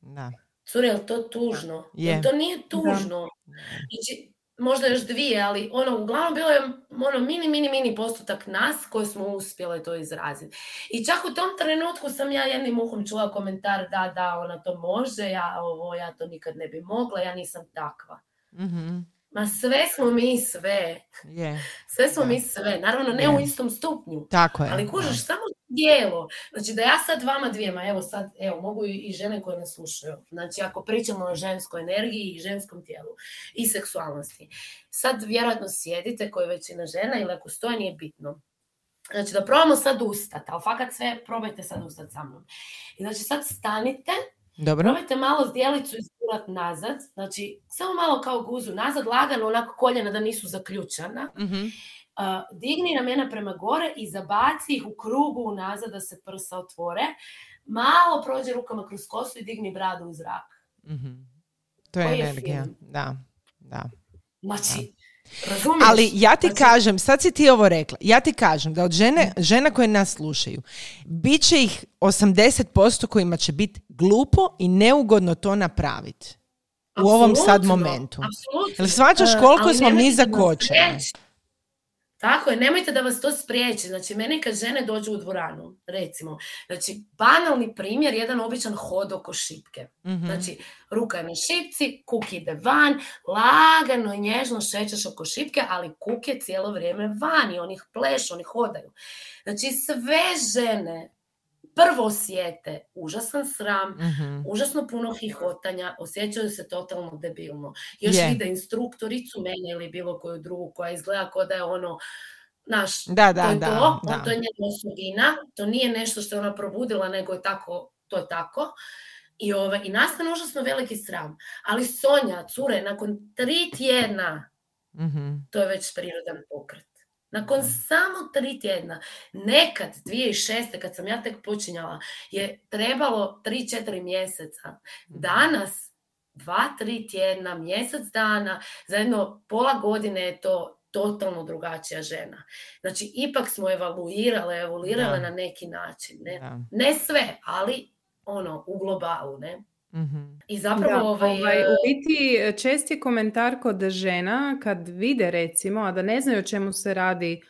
da. Cure, je li to tužno? Yeah. To nije tužno. Znači, možda još dvije, ali ono, uglavnom bilo je ono, mini, mini, mini postotak nas koji smo uspjeli to izraziti. I čak u tom trenutku sam ja jednim uhom čula komentar da, da, ona to može, ja, ovo, ja to nikad ne bi mogla, ja nisam takva. Mm-hmm. Ma sve smo mi sve. Yeah. Sve smo yeah. mi sve. Naravno, ne yeah. u istom stupnju. Tako je. Ali kužiš, yeah. samo djelo. Znači, da ja sad vama dvijema, evo sad, evo, mogu i žene koje nas slušaju. Znači, ako pričamo o ženskoj energiji i ženskom tijelu i seksualnosti. Sad vjerojatno sjedite, koji je većina žena, ili ako stoji, nije bitno. Znači, da probamo sad ustati. Ali fakat sve, probajte sad ustati sa mnom. I znači, sad stanite. Dobro. Probajte malo zdjelicu izgurat nazad, znači samo malo kao guzu nazad, lagano onako koljena da nisu zaključana. Mm-hmm. Uh, digni ramena prema gore i zabaci ih u krugu nazad da se prsa otvore. Malo prođe rukama kroz kosu i digni bradu u zrak. Mm-hmm. To je, Koji je energija. Film? Da, da. Znači, da. Razumiješ? Ali ja ti znači... kažem, sad si ti ovo rekla, ja ti kažem da od žene, žena koje nas slušaju, bit će ih osamdeset posto kojima će biti glupo i neugodno to napraviti u ovom sad momentu. Jel shvaćaš koliko uh, smo mi zakočeni? Tako je, nemojte da vas to spriječi. Znači, mene kad žene dođu u dvoranu, recimo, znači, banalni primjer, jedan običan hod oko šipke. Mm-hmm. Znači, ruka je na šipci, kuk ide van, lagano i nježno šećeš oko šipke, ali kuk je cijelo vrijeme van i oni ih plešu, oni hodaju. Znači, sve žene prvo osjete užasan sram, mm-hmm. užasno puno hihotanja, osjećaju se totalno debilno. Još yeah. vide instruktoricu mene ili bilo koju drugu koja izgleda kao da je ono, naš, da, da, to je da, to, da. to je njena osobina, to nije nešto što je ona probudila, nego je tako, to je tako. I, ove, i nastane užasno veliki sram. Ali Sonja, cure, nakon tri tjedna, mm-hmm. to je već prirodan pokret. Nakon samo tri tjedna, nekad dvije tisuće šeste kad sam ja tek počinjala, je trebalo tri do četiri mjeseca. Danas, dva do tri tjedna, mjesec dana, za jedno pola godine je to totalno drugačija žena. Znači, ipak smo evaluirale, evoluirale da. na neki način. Ne, ne sve, ali ono, u globalu, ne? Mm-hmm. I zapravo da, ovaj, ovaj, u biti čest je komentar kod žena kad vide recimo, a da ne znaju o čemu se radi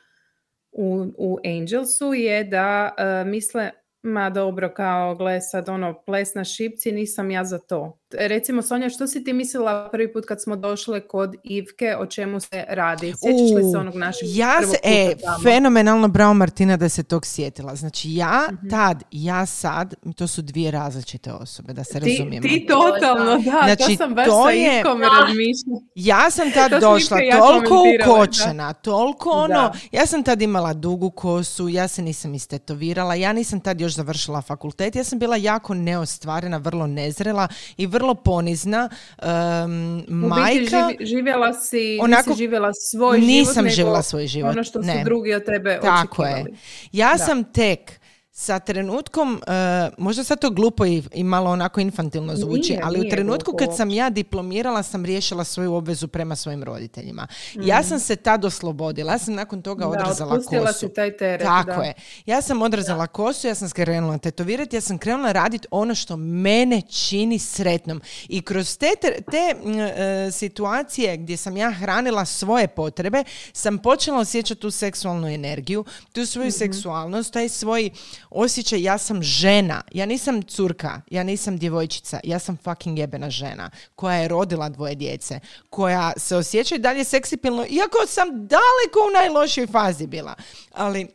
u, u Angelsu, je da uh, misle, ma dobro, kao gle sad ono ples na šipci, nisam ja za to. recimo, Sonja, što si ti mislila prvi put kad smo došle kod Ivke, o čemu se radi? Sjećaš li se onog našeg ja prvog se, puta e, tamo? Fenomenalno, bravo Martina da se tog sjetila. Znači ja mm-hmm. tad, ja sad, to su dvije različite osobe, da se ti, razumijemo. Ti totalno, da, znači, to sam baš to sa Ivkom razmišljala. Ja sam tad došla toliko ukočena, toliko ono, da. Ja sam tad imala dugu kosu, ja se nisam istetovirala, ja nisam tad još završila fakultet, ja sam bila jako neostvarena, vrlo nezrela i vrlo ponizna um, majka. Živ, živjela si, onako, nisi živjela svoj nisam život. Nisam živjela svoj život. Ono što ne. Su drugi od tebe tako očekivali. Je. Ja da. Sam tek sa trenutkom, uh, možda sad to glupo i, i malo onako infantilno zvuči, nije, ali nije u trenutku glupo. Kad sam ja diplomirala sam riješila svoju obvezu prema svojim roditeljima. Mm. Ja sam se tad oslobodila, ja sam nakon toga da, odrazala kosu. Da, otpustila si taj teret. Tako da. Je. Ja sam odrazala da. Kosu, ja sam krenula tetovirati, ja sam krenula raditi ono što mene čini sretnom. I kroz te, te, te uh, situacije gdje sam ja hranila svoje potrebe, sam počela osjećati tu seksualnu energiju, tu svoju mm-hmm. seksualnost, taj svoj osjećaj ja sam žena, ja nisam curka, ja nisam djevojčica, ja sam fucking jebena žena koja je rodila dvoje djece, koja se osjeća i dalje seksipilno, iako sam daleko u najlošijoj fazi bila, ali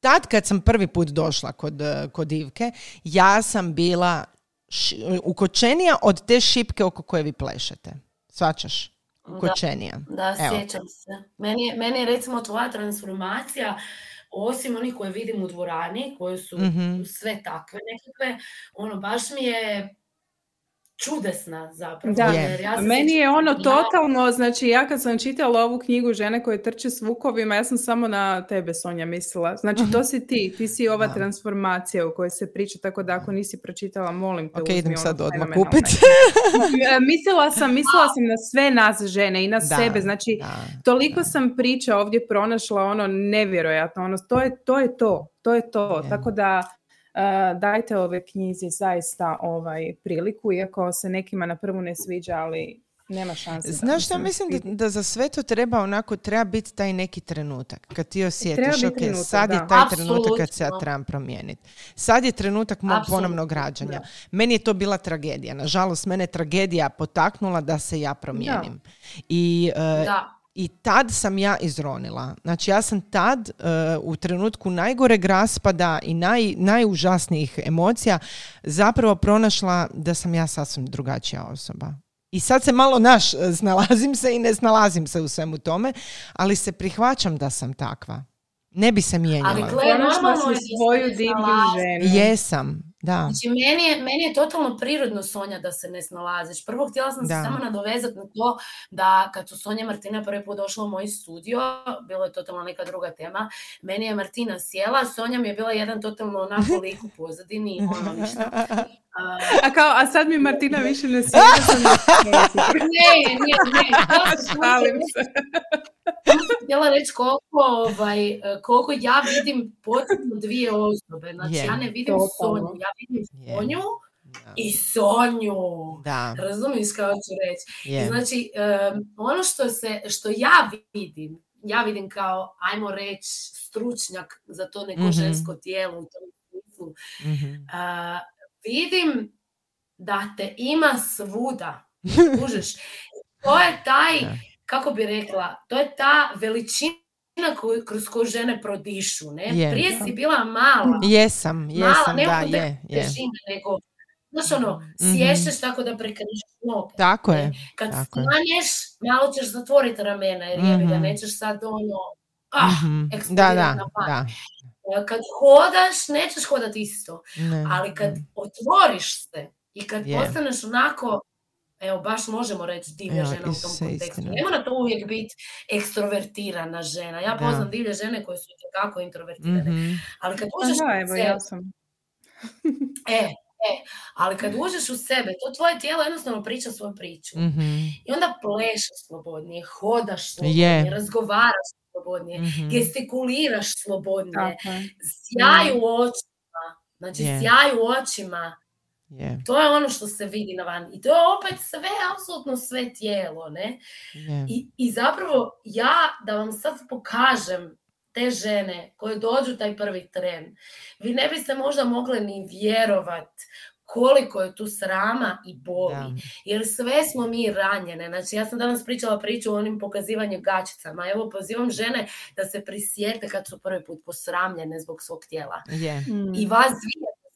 tad kad sam prvi put došla kod, kod Ivke, ja sam bila ši, ukočenija od te šipke oko koje vi plešete, svačaš? Ukočenija. Da, da sjećam se. Meni, meni je recimo tvoja transformacija, osim onih koje vidim u dvorani, koje su mm-hmm. sve takve nekakve, ono baš mi je čudesna zapravo. Da. Jer ja meni je ono totalno, znači ja kad sam čitala ovu knjigu Žene koje trče s vukovima, ja sam samo na tebe, Sonja, mislila. Znači to si ti, ti si ova da. Transformacija u kojoj se priča, tako da ako nisi pročitala, molim te, okay, uzmi. Ok, idem sad ono odmah kupiti. mislila sam, mislila sam na sve nas žene i na da, sebe, znači da, toliko da. Sam priča ovdje pronašla, ono nevjerojatno, ono to je to, je to, to je to, yeah. Tako da... Uh, dajte ove knjizi zaista ovaj priliku, iako se nekima na prvu ne sviđa, ali nema šanse. Znaš što, mislim da, da za sve to treba onako, treba biti taj neki trenutak. Kad ti osjetiš, ok, trenutak, sad da. Je taj Absolutno. Trenutak kad se ja trebam promijeniti. Sad je trenutak mog ponovnog rađanja. Da. Meni je to bila tragedija. Nažalost, mene tragedija potaknula da se ja promijenim. Da. I... Uh, da. I tad sam ja izronila. Znači ja sam tad uh, u trenutku najgoreg raspada i naj, najužasnijih emocija zapravo pronašla da sam ja sasvim drugačija osoba. I sad se malo naš, snalazim se i ne snalazim se u svemu tome, ali se prihvaćam da sam takva. Ne bi se mijenjala. Ali gledala sam svoju divlju ženu. Jesam, da. Znači, meni je, meni je totalno prirodno, Sonja, da se ne snalaziš. Prvo, htjela sam da. Se samo nadovezati na to da kad su Sonja i Martina prvi put došla u moj studio, bilo je totalno neka druga tema, meni je Martina sjela, Sonja mi je bila jedan totalno onako lik u pozadini i ono ništa. A, kao, a sad mi Martina više ne sjela. ne, ne, ne. Šalim se. Htjela reći koliko, ovaj, koliko ja vidim potrebno dvije osobe. Znači, yeah, ja ne vidim Sonju. Ja vidim yeah. Sonju yeah. i Sonju. Da. Razumiješ kao ću reći. Yeah. Znači, um, ono što, se, što ja vidim, ja vidim kao, ajmo reći, stručnjak za to neko mm-hmm. žensko tijelo u tom smislu. Mm-hmm. Uh, vidim da te ima svuda. Kužiš. To je taj... Da. Kako bi rekla, to je ta veličina koju, kroz koju žene prodišu, ne? Yeah. Prije si bila mala. Jesam, jesam, mala, da, je, je. Težine, nego, znaš ono, sješeš mm-hmm. tako da prekrižeš noge. Tako je. Kad tako staneš, je. Malo ćeš zatvoriti ramena, jer mm-hmm. jebi ga, nećeš sad ono, ah, mm-hmm. eksplodirati na pamet. Kad hodaš, nećeš hodati isto. Ne. Ali kad otvoriš se i kad yeah. postaneš onako... Evo, baš možemo reći divlja žena u tom kontekstu. Ne mora to uvijek biti ekstrovertirana žena. Ja poznam divlje žene koje su itekako introvertirane. Mm-hmm. Ali kad uđeš Aha, u sebe... Ja sam. e, e, ali kad uđeš u sebe, to tvoje tijelo jednostavno priča svoju priču. Mm-hmm. I onda plešeš slobodnije, hodaš slobodnije, yeah. razgovaraš slobodnije, mm-hmm. gestikuliraš slobodnije, okay. sjaj u očima. Znači, yeah. sjaj u očima. Yeah. To je ono što se vidi na van. I to je opet sve, apsolutno sve tijelo, ne? Yeah. I, I zapravo ja da vam sad pokažem te žene koje dođu taj prvi tren, vi ne biste možda mogli ni vjerovati koliko je tu srama i boli. Da. Jer sve smo mi ranjene. Znači, ja sam danas pričala priču o onim pokazivanju gačicama. Evo, pozivam žene da se prisjete kad su prvi put posramljene zbog svog tijela. Yeah. Mm. I vas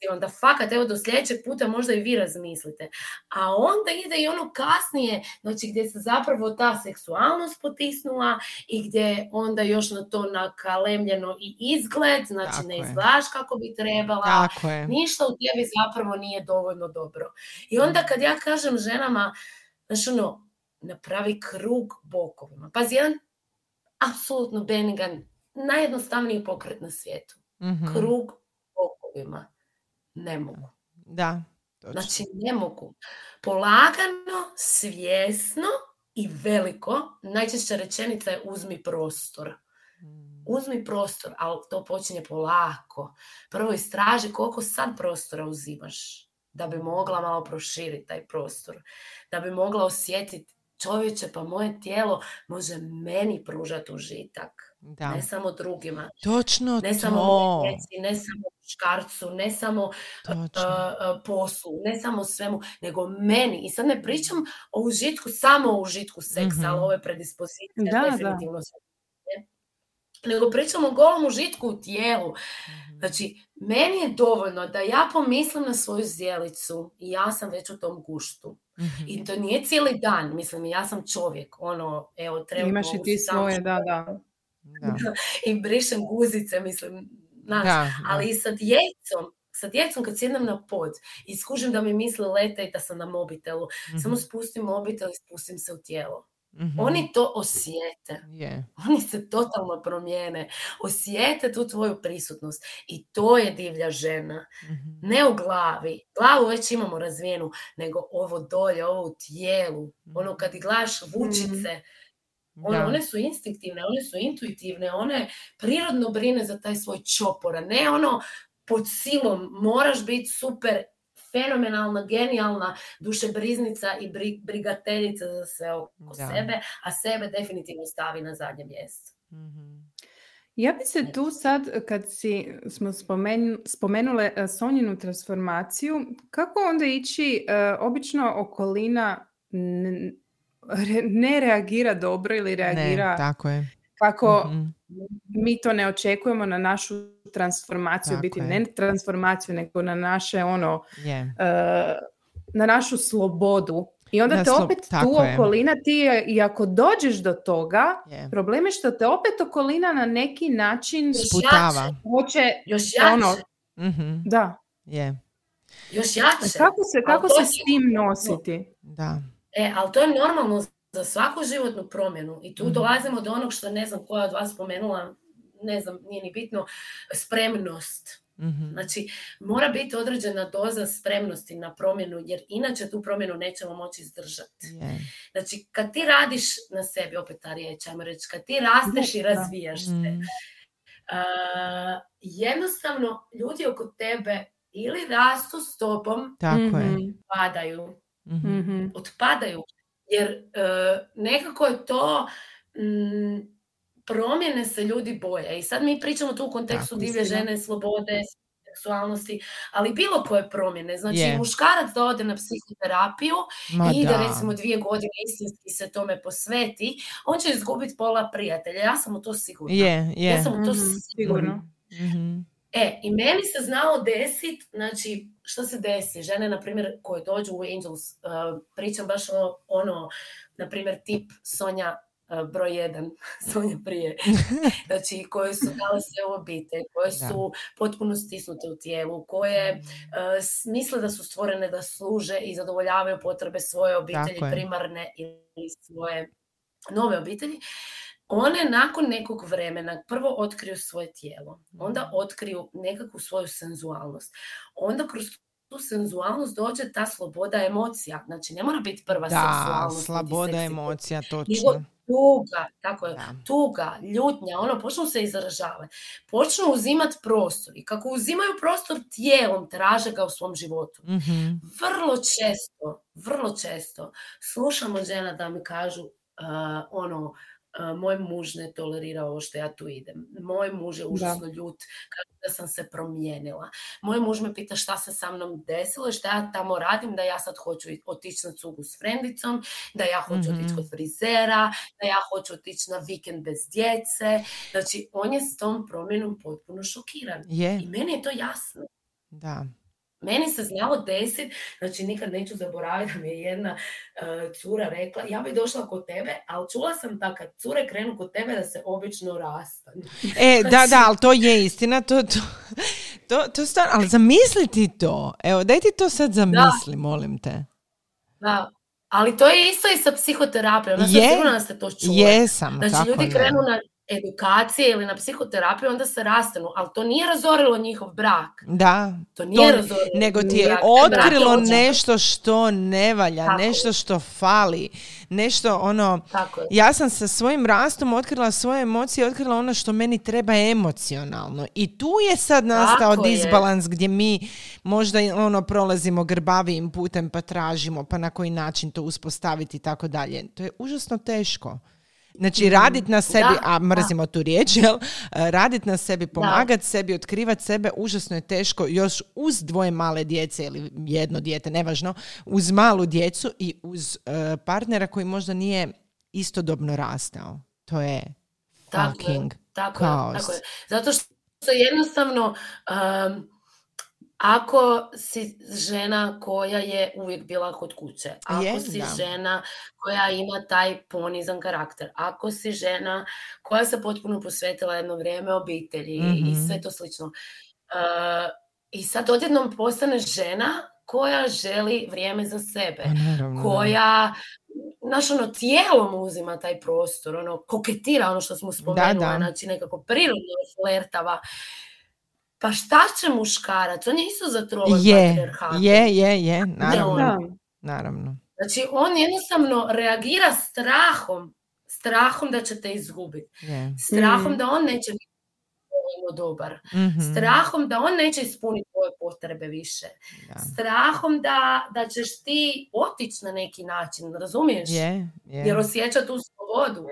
i onda fakat, evo, do sljedećeg puta možda i vi razmislite. A onda ide i ono kasnije, znači gdje se zapravo ta seksualnost potisnula i gdje onda još na to nakalemljeno i izgled, znači tako ne izgledaš kako bi trebala, ništa u tebi zapravo nije dovoljno dobro. I onda kad ja kažem ženama, znači ono, napravi krug bokovima. Pazi, jedan apsolutno benigan, najjednostavniji pokret na svijetu. Mm-hmm. Krug bokovima. Ne mogu. Da, točno. Znači, ne mogu. Polagano, svjesno i veliko. Najčešća rečenica je uzmi prostor. Uzmi prostor, ali to počinje polako. Prvo istraži koliko sad prostora uzimaš da bi mogla malo proširiti taj prostor. Da bi mogla osjetiti, čovječe, pa moje tijelo može meni pružati užitak. Da. Ne samo drugima. Točno ne to. Samo djeci, ne samo škarcu, ne samo uh, poslu, ne samo svemu, nego meni. I sad ne pričam o užitku, samo o užitku seksa, mm-hmm. ali ove predispozicije da, definitivno da. Sve. Nego pričam o golom užitku u tijelu. Mm-hmm. Znači, meni je dovoljno da ja pomislim na svoju zdjelicu i ja sam već u tom guštu. Mm-hmm. I to nije cijeli dan, mislim, ja sam čovjek. Ono, evo, trebamo imaš i ti svoje, sam... da, da. Da. I brišem guzice, mislim, znaš, da, da. Ali i sa djecom, sa djecom kad sjednem na pod i skužim da mi misle lete i da sam na mobitelu, mm-hmm. samo spustim mobitel i spustim se u tijelo. Mm-hmm. Oni to osjete. Yeah. Oni se totalno promijene. Osjete tu tvoju prisutnost. I to je divlja žena. Mm-hmm. Ne u glavi. Glavu već imamo razvijenu, nego ovo dolje, ovo u tijelu. Ono kad gledaš vučice, mm-hmm. One, one su instinktivne, one su intuitivne, one prirodno brine za taj svoj čopor, a ne ono pod silom, moraš biti super fenomenalna, genijalna dušebriznica i bri, brigateljica za sve oko da. Sebe, a sebe definitivno stavi na zadnje mjesto. Mm-hmm. Ja bi se tu sad, kad si, smo spomenu, spomenule Sonjinu transformaciju, kako onda ići, uh, obično okolina... N- ne reagira dobro ili reagira ne, tako je. Kako mm-hmm. mi to ne očekujemo na našu transformaciju, tako biti je. Ne transformaciju, nego na naše ono, yeah. uh, na našu slobodu. I onda na te opet slo- tu okolina, je. Ti i ako dođeš do toga, yeah. problem je što te opet okolina na neki način sputava. Hoće, još jače. Ono, mm-hmm. Da. Yeah. Još jače. Kako se, kako se s tim nositi? Da. E, ali to je normalno za svaku životnu promjenu i tu mm-hmm. dolazimo do onog što ne znam koja od vas spomenula, ne znam, nije ni bitno, spremnost. Mm-hmm. Znači, mora biti određena doza spremnosti na promjenu, jer inače tu promjenu nećemo moći izdržati. Yeah. Znači, kad ti radiš na sebi, opet ta riječ, ajmo reći, kad ti rasteš i razvijaš se, mm-hmm. uh, jednostavno ljudi oko tebe ili rastu s tobom, mm-hmm. padaju. Mm-hmm. Otpadaju, jer e, nekako je to m, promjene se ljudi boje. I sad mi pričamo tu u kontekstu tako, divlje žene, slobode, seksualnosti, ali bilo koje promjene. Znači, yeah. muškarac da ode na psihoterapiju Ma i da, da recimo dvije godine istinski se tome posveti, on će izgubiti pola prijatelja. Ja sam u to sigurna. Yeah, yeah. Ja sam u to mm-hmm. sigurna. Mm-hmm. E, i meni se znao desiti, znači, što se desi? Žene, na primjer, koje dođu u Angels, uh, pričam baš o ono, na primjer, tip Sonja uh, broj jedan, Sonja prije, znači, koje su dale sve u obitelj, koje su potpuno stisnute u tijelu, koje uh, misle da su stvorene da služe i zadovoljavaju potrebe svoje obitelji, primarne ili svoje nove obitelji. One nakon nekog vremena prvo otkriju svoje tijelo, onda otkriju nekakvu svoju senzualnost. Onda kroz tu senzualnost dođe ta sloboda emocija. Znači, ne mora biti prva da, seksualnost. Da, sloboda emocija, točno. Nego tuga, tako je, da. Tuga, ljutnja, ono, počnu se izražavati. Počnu uzimati prostor i kako uzimaju prostor tijelom, traže ga u svom životu. Mm-hmm. Vrlo često, vrlo često slušamo žena da mi kažu uh, ono, moj muž ne tolerira ovo što ja tu idem. Moj muž je užasno da. ljut kako da sam se promijenila. Moj muž me pita šta se sa mnom desilo i šta ja tamo radim, da ja sad hoću otići na cugu s frendicom, da ja hoću mm-hmm. otići kod frizera, da ja hoću otići na vikend bez djece. Znači, on je s tom promjenom potpuno šokiran. Yeah. I meni je to jasno. Da. Meni se znalo desiti, znači nikad neću zaboraviti da mi je jedna uh, cura rekla, ja bi došla kod tebe, ali čula sam da kad cure krenu kod tebe da se obično rastanu. E, znači... da, da, ali to je istina, to, to, to, to star... ali zamisli ti to, evo, daj ti to sad zamisli, da. molim te. Da, ali to je isto i sa psihoterapijom, znači je, sigurno da ste to čuli. Jesam, znači, tako ljudi krenu je. na edukacije ili na psihoterapiju, onda se rastanu, ali to nije razorilo njihov brak. Da. To nije to, razorilo. Nego ti je otkrilo nešto što ne valja, tako nešto što fali, nešto ono... Tako je. Ja sam sa svojim rastom otkrila svoje emocije, otkrila ono što meni treba emocionalno. I tu je sad nastao tako disbalans je. gdje mi možda ono prolazimo grbavijim putem pa tražimo pa na koji način to uspostaviti i tako dalje. To je užasno teško. Znači, raditi na sebi, da, a mrzimo da. tu riječ, jel? Raditi na sebi, pomagati sebi, otkrivati sebe, užasno je teško, još uz dvoje male djece ili jedno dijete, nevažno, uz malu djecu i uz uh, partnera koji možda nije istodobno rastao. To je tako fucking je, tako kaos. Je, tako je. Zato što jednostavno... Um, Ako si žena koja je uvijek bila kod kuće, ako yes, si da. žena koja ima taj ponizan karakter, ako si žena koja se potpuno posvetila jedno vrijeme obitelji mm-hmm. i sve to slično. Uh, I sad odjednom postane žena koja želi vrijeme za sebe, naravno, koja... Naš ono tijelo mu uzima taj prostor, ono koketira, ono što smo spomenuli, da, da. znači nekako prirodno flertava. Pa šta će muškarac? On je isto zatrovan patrijarhatom. Je, je, je, naravno. naravno. Znači, on jednostavno reagira strahom, strahom da će te izgubiti. Yeah. Strahom mm. da on neće biti dobar. Mm-hmm. Strahom da on neće ispuniti tvoje potrebe više. Da. Strahom da, da ćeš ti otići na neki način, razumiješ? Yeah, yeah. Jer osjeća tu slobodu.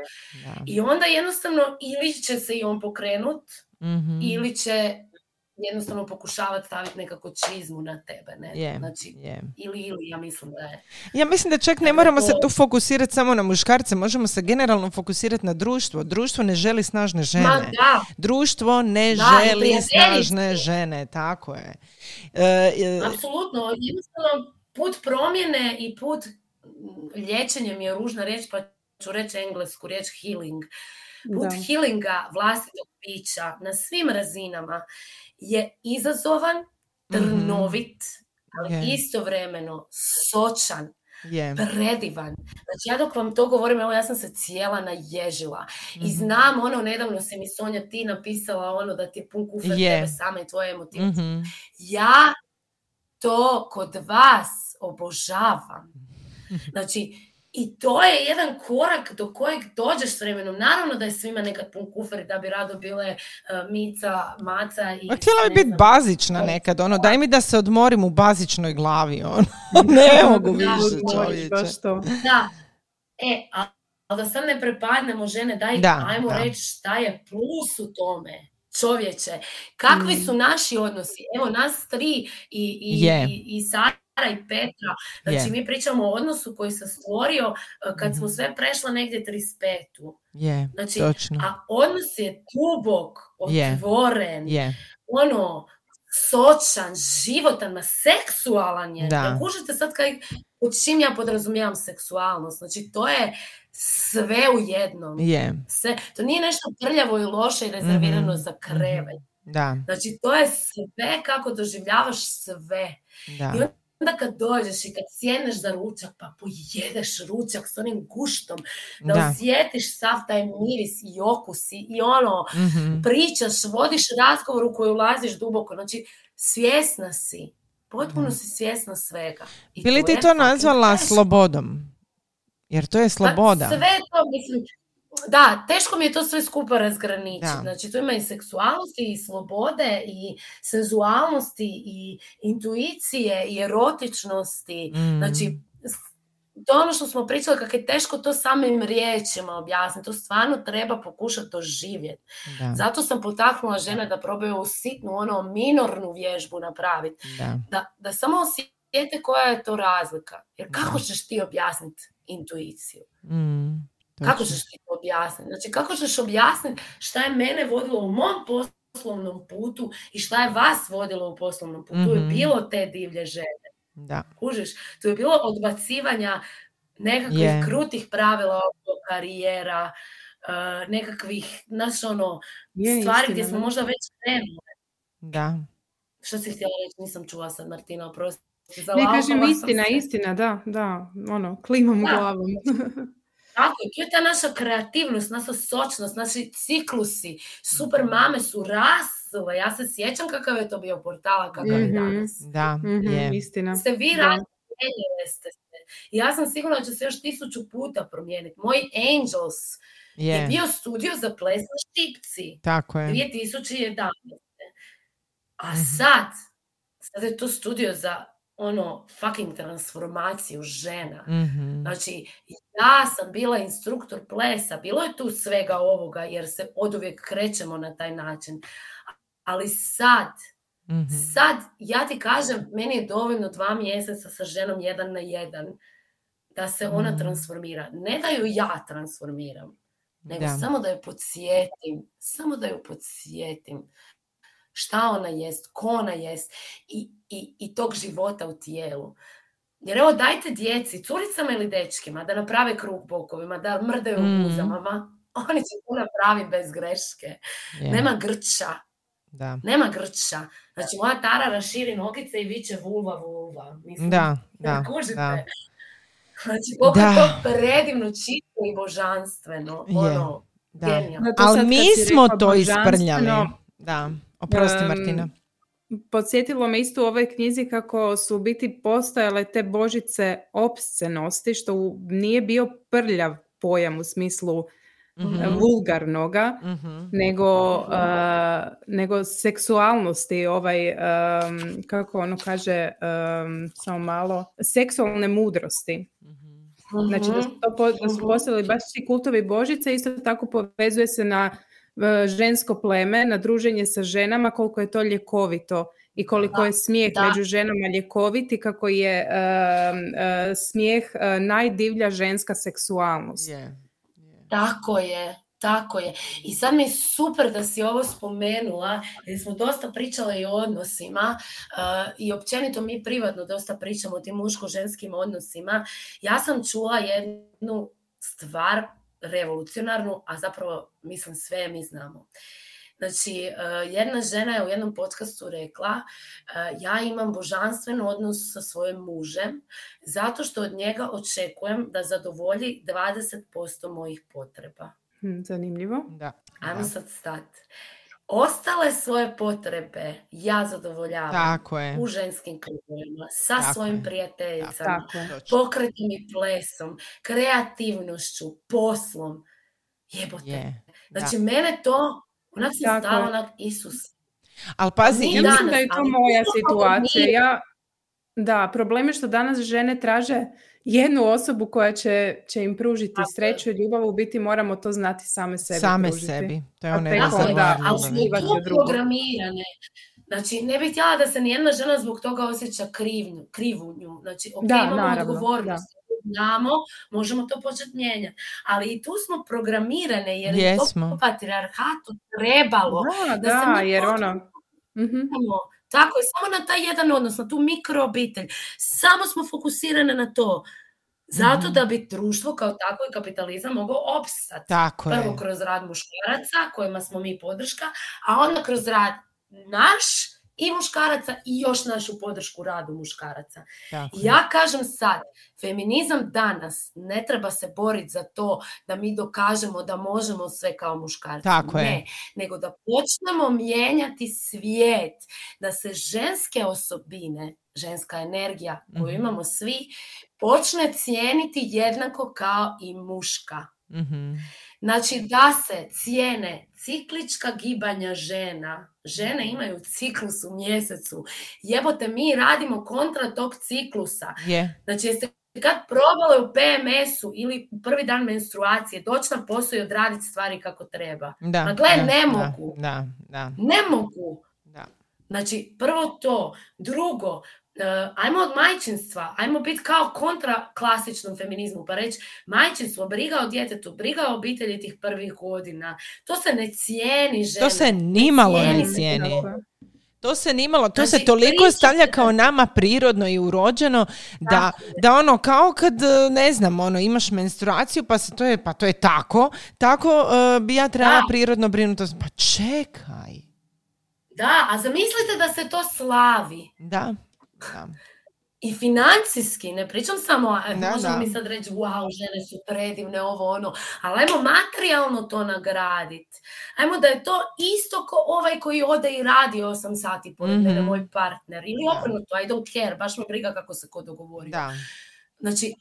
Da. I onda jednostavno ili će se i on pokrenuti, mm-hmm. ili će jednostavno pokušavati staviti nekako čizmu na tebe, ne? Yeah, znači, yeah. ili, ili, ja mislim da je... Ja mislim da čak ne moramo to... se tu fokusirati samo na muškarce, možemo se generalno fokusirati na društvo. Društvo ne želi snažne žene. Ma, da. Društvo ne da, želi snažne žene, tako je. E, e... Apsolutno, jednostavno put promjene i put liječenjem je ružna riječ, pa ću reći englesku riječ healing. Put da. healinga vlastitog bića na svim razinama je izazovan, trnovit, ali yeah. istovremeno sočan, yeah. predivan. Znači, ja dok vam to govorim, evo, ja sam se cijela naježila. Mm-hmm. I znam, ono, nedavno se mi, Sonja, ti napisala ono da ti je pun kufer yeah. tebe sama i tvoje emotivnosti. Mm-hmm. Ja to kod vas obožavam. Znači, i to je jedan korak do kojeg dođeš s vremenom. Naravno da je svima nekad pun kufer da bi rado bile uh, mica, maca. I htjela bi biti bazična nekad. Ono, daj mi da se odmorim u bazičnoj glavi. Ono. Ne mogu više, čovječe. Da. E, ali al da sam ne prepadnemo, žene, daj, da, ajmo da. reći šta je plus u tome. Čovječe, kakvi mm. su naši odnosi? Evo, nas tri i, i, yeah. i, i sad. I Petra. Znači, yeah. mi pričamo o odnosu koji se stvorio kad smo sve prešla negdje trideset pet. Yeah, znači, točno. A odnos je dubok, otvoren, yeah. Yeah. ono, sočan, životan, ma seksualan je. Da. Da kužite sad kaj, u čim ja podrazumijevam seksualnost. Znači, to je sve u jednom. Yeah. Sve, to nije nešto prljavo i loše i rezervirano mm. za krevet. Da. Znači, to je sve kako doživljavaš sve. Da. Onda kad dođeš i kad sjedneš za ručak, pa pojedeš ručak s onim guštom, da, da. osjetiš sav taj miris i okus i ono, mm-hmm. pričaš, vodiš razgovor u koji ulaziš duboko. Znači, svjesna si, potpuno mm. si svjesna svega. I bili ti to nazvala teško. slobodom? Jer to je sloboda. Pa sve to, mislim, da, teško mi je to sve skupa razgraničiti. Znači, tu ima i seksualnosti, i slobode, i senzualnosti, i intuicije, i erotičnosti. Mm. Znači, to je ono što smo pričali, kako je teško to samim riječima objasniti. To stvarno treba pokušati doživjeti. Da. Zato sam potaknula žene da probaju sitnu, ono minornu vježbu napraviti. Da, da, da samo osjetite koja je to razlika. Jer kako da. ćeš ti objasniti intuiciju? Mm, kako ćeš ti objasniti? Znači, kako ćeš objasniti šta je mene vodilo u mom poslovnom putu i šta je vas vodilo u poslovnom putu? Mm-hmm. Je bilo te divlje žene. Da. Kužiš, to je bilo odbacivanja nekakvih yeah. krutih pravila oko karijera, uh, nekakvih, znaš, ono, je, stvari istina, gdje smo možda već nemali. Da. Što si htjela reći, nisam čula sad, Martina, oprosti. Ne, kažem istina, se. istina, da, da, ono, klimam da. glavom. Tako, to je ta naša kreativnost, naša sočnost, naši ciklusi. Super mame su rasle. Ja se sjećam kakav je to bio portal, kakav mm-hmm. je danas. Da, mm-hmm. je. Istina. Ste vi razmijenili ste se. Ja sam sigurna da će se još tisuću puta promijeniti. Moj Angels yeah. je bio studio za ples na Štipci. Tako je. dvije tisuće jedanaeste. A sad, sad je to studio za ono, fucking transformaciju žena. Mm-hmm. Znači, ja sam bila instruktor plesa, bilo je tu svega ovoga, jer se oduvijek krećemo na taj način. Ali sad, mm-hmm. sad, ja ti kažem, meni je dovoljno dva mjeseca sa ženom jedan na jedan, da se ona mm-hmm. transformira. Ne da ju ja transformiram, nego da. samo da ju podsjetim, samo da ju podsjetim. Šta ona jest, ko ona jest i, i, i tog života u tijelu. Jer evo, dajte djeci, curicama ili dečkima, da naprave krug bokovima, da mrdaju mm. uzamama, oni će to napraviti bez greške. Yeah. Nema grča. Da. Nema grča. Znači, moja Tara raširi nogice i viče vulva, vulva. Mislim, da, da, da. Znači, koliko je to predivno, čisto i božanstveno. Ono, yeah. genijalno. Ali mi smo to isprljali. Da. Oprosti, Martina. Um, podsjetilo me isto u ovoj knjizi kako su biti postojale te božice opscenosti, što u, nije bio prljav pojam u smislu mm-hmm. vulgarnoga, mm-hmm. nego, uh, nego seksualnosti, ovaj, um, kako ono kaže, um, samo malo, seksualne mudrosti. Mm-hmm. Znači da su, to, da su postali baš ti kultovi božice, isto tako povezuje se na žensko pleme, na druženje sa ženama, koliko je to ljekovito i koliko da, je smijeh da. među ženama ljekovit i kako je uh, uh, smijeh uh, najdivlja ženska seksualnost. Yeah. Yeah. Tako je, tako je. I sad mi je super da si ovo spomenula, jer smo dosta pričale i o odnosima uh, i općenito mi privatno dosta pričamo o tim muško-ženskim odnosima. Ja sam čula jednu stvar revolucionarnu, a zapravo mislim sve mi znamo. Znači, jedna žena je u jednom podcastu rekla, ja imam božanstven odnos sa svojim mužem zato što od njega očekujem da zadovolji dvadeset posto mojih potreba. Zanimljivo. Da. Ajmo sad stati. Ostale svoje potrebe ja zadovoljavam u ženskim klubovima, sa tako svojim je. prijateljicama, tako. pokretom i plesom, kreativnošću, poslom. Jebote. Yeah. Znači, da. mene to onak se stalo onak Isus. Ali pazi, ja mislim da je to moja situacija. Ja, da, problem je što danas žene traže jednu osobu koja će, će im pružiti tako sreću i ljubav, u biti moramo to znati same sebi. Same pružiti. sebi. To je ono jednostavno. Ali smo tu programirane. Znači, ne bih htjela da se nijedna žena zbog toga osjeća krivnju, krivunju. Znači, ok, da, imamo naravno, odgovornost. Da. Znamo, možemo to početi mijenjati. Ali i tu smo programirane, jer je to patrijarhatu trebalo. Da, da, da se mi jer ono... Mm-hmm. Tako je, samo na taj jedan odnos, na tu mikroobitelj. Samo smo fokusirane na to. Zato da bi društvo kao tako i kapitalizam mogao opstati. Tako je. Prvo kroz rad muškaraca, kojima smo mi podrška, a onda kroz rad naš i muškaraca i još našu podršku radu muškaraca. Ja kažem sad, feminizam danas ne treba se boriti za to da mi dokažemo da možemo sve kao muškarci. Tako je. Ne, nego da počnemo mijenjati svijet, da se ženske osobine, ženska energija koju mm-hmm. imamo svi, počne cijeniti jednako kao i muška. Mm-hmm. Znači da se cijene ciklička gibanja žena. Žene imaju ciklus u mjesecu. Jebote, mi radimo kontra tog ciklusa. Yeah. Znači, jeste kad probale u P M S-u ili u prvi dan menstruacije doći na posao i odraditi stvari kako treba. Da, Ma gle, da, ne mogu. Da, da. Ne mogu. Da. Znači, prvo to. Drugo, uh, ajmo od majčinstva. Ajmo biti kao kontra klasičnom feminizmu. Pa reći, majčinstvo, briga o djetetu, briga o obitelji tih prvih godina. To se ne cijeni, žene. To se nimalo ne cijeni. To se nimalo, to znači, se toliko priča, stavlja kao nama prirodno i urođeno da, da ono kao kad ne znam, ono imaš menstruaciju pa se to je, pa to je tako, tako uh, bi ja trebala prirodno brinuti. Pa čekaj. Da, a zamislite da se to slavi. Da, da. I financijski, ne pričam samo, da, možemo da. mi sad reći, wow, žene su predivne, ovo, ono, ali ajmo materijalno to nagraditi. Ajmo da je to isto ko ovaj koji ode i radi osam sati pored mene, mm-hmm. moj partner. Ili obrnuto, I don't care, baš me briga kako se ko dogovori. Da. Znači,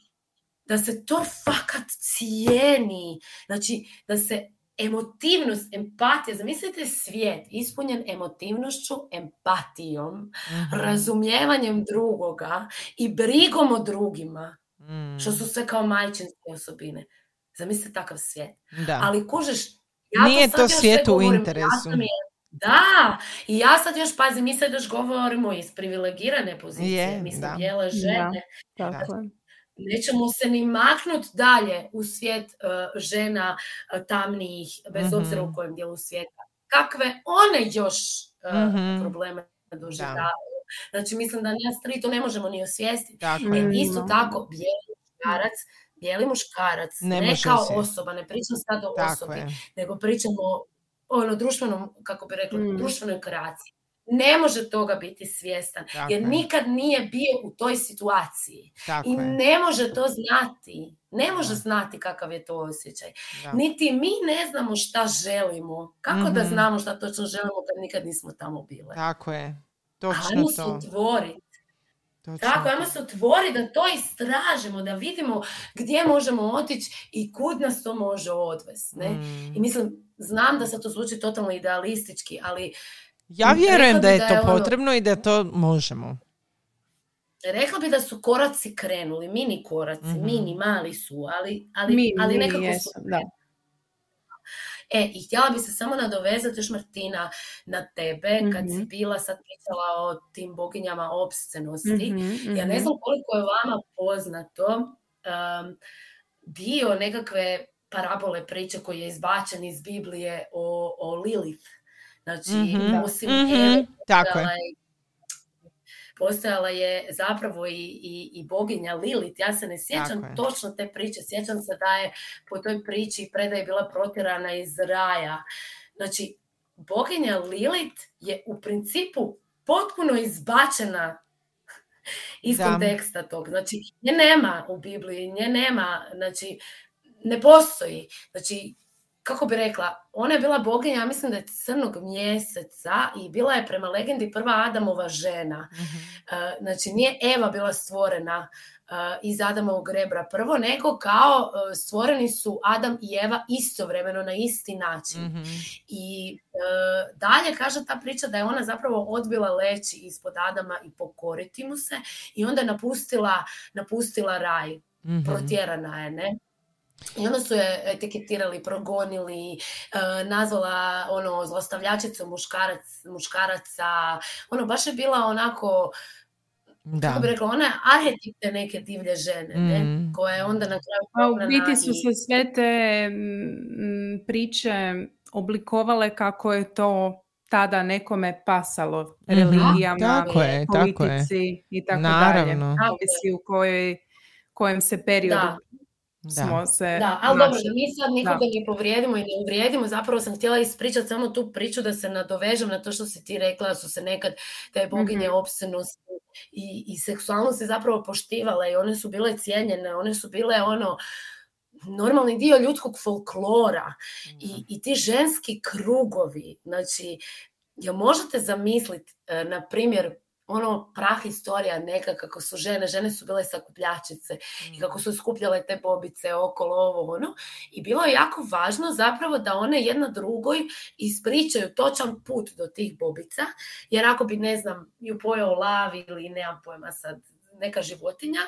da se to fakat cijeni. Znači, da se emotivnost, empatija, zamislite svijet ispunjen emotivnošću, empatijom, mm-hmm. razumijevanjem drugoga i brigom o drugima, mm. što su sve kao majčinske osobine. Zamislite takav svijet. Da. Ali kužeš, ja nije to, to svijetu u interesu. Da, i ja sad još, pazi, mi sad još govorimo iz privilegirane pozicije, je, mi smo bijele žene. Da, tako je. Nećemo se ni maknuti dalje u svijet uh, žena uh, tamnijih, bez mm-hmm. obzira u kojem dijelu svijeta. Kakve one još uh, mm-hmm. probleme doživljavaju. Znači, mislim da nas tri to ne možemo ni osvijestiti. E, isto tako, bijeli muškarac, bijeli muškarac, ne, ne kao se. osoba, ne pričam sad o tako osobi, je. nego pričamo o ono, društvenom, kako bi rekla, mm. društvenoj kreaciji. Ne može toga biti svjestan, tako jer je. nikad nije bio u toj situaciji. Tako I ne može to znati. Ne može znati kakav je to osjećaj. Da. Niti mi ne znamo šta želimo. Kako mm-hmm. da znamo šta točno želimo kad nikad nismo tamo bile? Tako je. Točno ajmo to. Ajmo se otvoriti. Tako, ajmo se otvoriti da to istražimo, da vidimo gdje možemo otići i kud nas to može odvesti. Mm. I mislim, znam da se to zvuči totalno idealistički, ali ja vjerujem da je, da je to ono, potrebno i da to možemo. Rekla bi da su koraci krenuli, mini koraci, mm-hmm. mini, mali su, ali, ali, mini, ali nekako mini su. Da. E, i htjela bi se samo nadovezati još, Martina, na tebe, mm-hmm. kad si bila sad pričala o tim boginjama opscenosti. Mm-hmm, ja ne znam koliko je vama poznato um, dio nekakve parabole priče koji je izbačen iz Biblije o, o Lilith. Znači, mm-hmm. osim mm-hmm. postojala, je. postojala je zapravo i, i, i boginja Lilith. Ja se ne sjećam Tako točno te priče. Sjećam se da je po toj priči predaje bila protjerana iz raja. Znači, boginja Lilith je u principu potpuno izbačena iz da. konteksta tog. Znači, nje nema u Bibliji, nje nema, znači, ne postoji. Znači, kako bi rekla, ona je bila boginja, ja mislim da je crnog mjeseca i bila je prema legendi prva Adamova žena. Mm-hmm. Znači, nije Eva bila stvorena iz Adamovog rebra prvo, nego kao stvoreni su Adam i Eva istovremeno na isti način. Mm-hmm. I dalje kaže ta priča da je ona zapravo odbila leći ispod Adama i pokoriti mu se i onda napustila, napustila raj. Mm-hmm. Protjerana je, ne? I onda su je etiketirali, progonili, nazvala ono zlostavljačicu muškarac, muškaraca. Ono, baš je bila onako, da. kako bi rekla, ona je arhetip te neke divlje žene, mm. ne? Koja je onda na kraju... A u biti su se sve te priče oblikovale kako je to tada nekome pasalo. Religijama, tako je, politici i tako dalje. Ovisi u kojoj, kojem se periodu... Da. Da. Se da, ali dobro, da mi sad nikoga ne povrijedimo i ne uvrijedimo, zapravo sam htjela ispričati samo tu priču da se nadovežem na to što si ti rekla, da su se nekad te boginje mm-hmm. opscenosti i, i seksualnosti zapravo poštivale i one su bile cijenjene, one su bile ono normalni dio ljudskog folklora mm-hmm. i, i ti ženski krugovi, znači, ja možete zamisliti, e, na primjer, ono prahistorija neka kako su žene, žene su bile sakupljačice mm. i kako su skupljale te bobice okolo ovo ono i bilo je jako važno zapravo da one jedna drugoj ispričaju točan put do tih bobica jer ako bi ne znam ju pojeo lav ili nemam pojma sad neka životinja,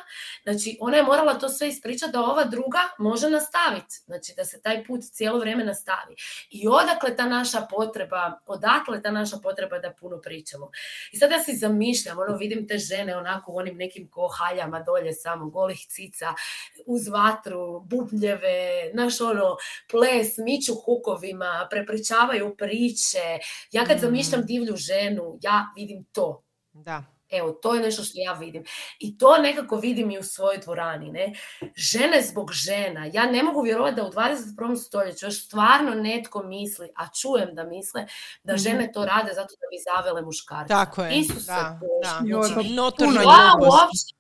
znači ona je morala to sve ispričati da ova druga može nastaviti, znači da se taj put cijelo vrijeme nastavi. I odakle ta naša potreba, odatle ta naša potreba da puno pričamo. I sad ja si zamišljam, ono, vidim te žene onako u onim nekim kohaljama dolje samo, golih cica, uz vatru, bubljeve, naš ono, ples, miču kukovima, prepričavaju priče. Ja kad mm. zamišljam divlju ženu, ja vidim to. Da. Evo, to je nešto što ja vidim. I to nekako vidim i u svojoj dvorani. Ne? Žene zbog žena. Ja ne mogu vjerovati da u dvadeset prvom stoljeću još stvarno netko misli, a čujem da misle, da žene to rade zato da bi zavele muškarca. Tako je. Isuse, da, da. Znači, notorna ljubost.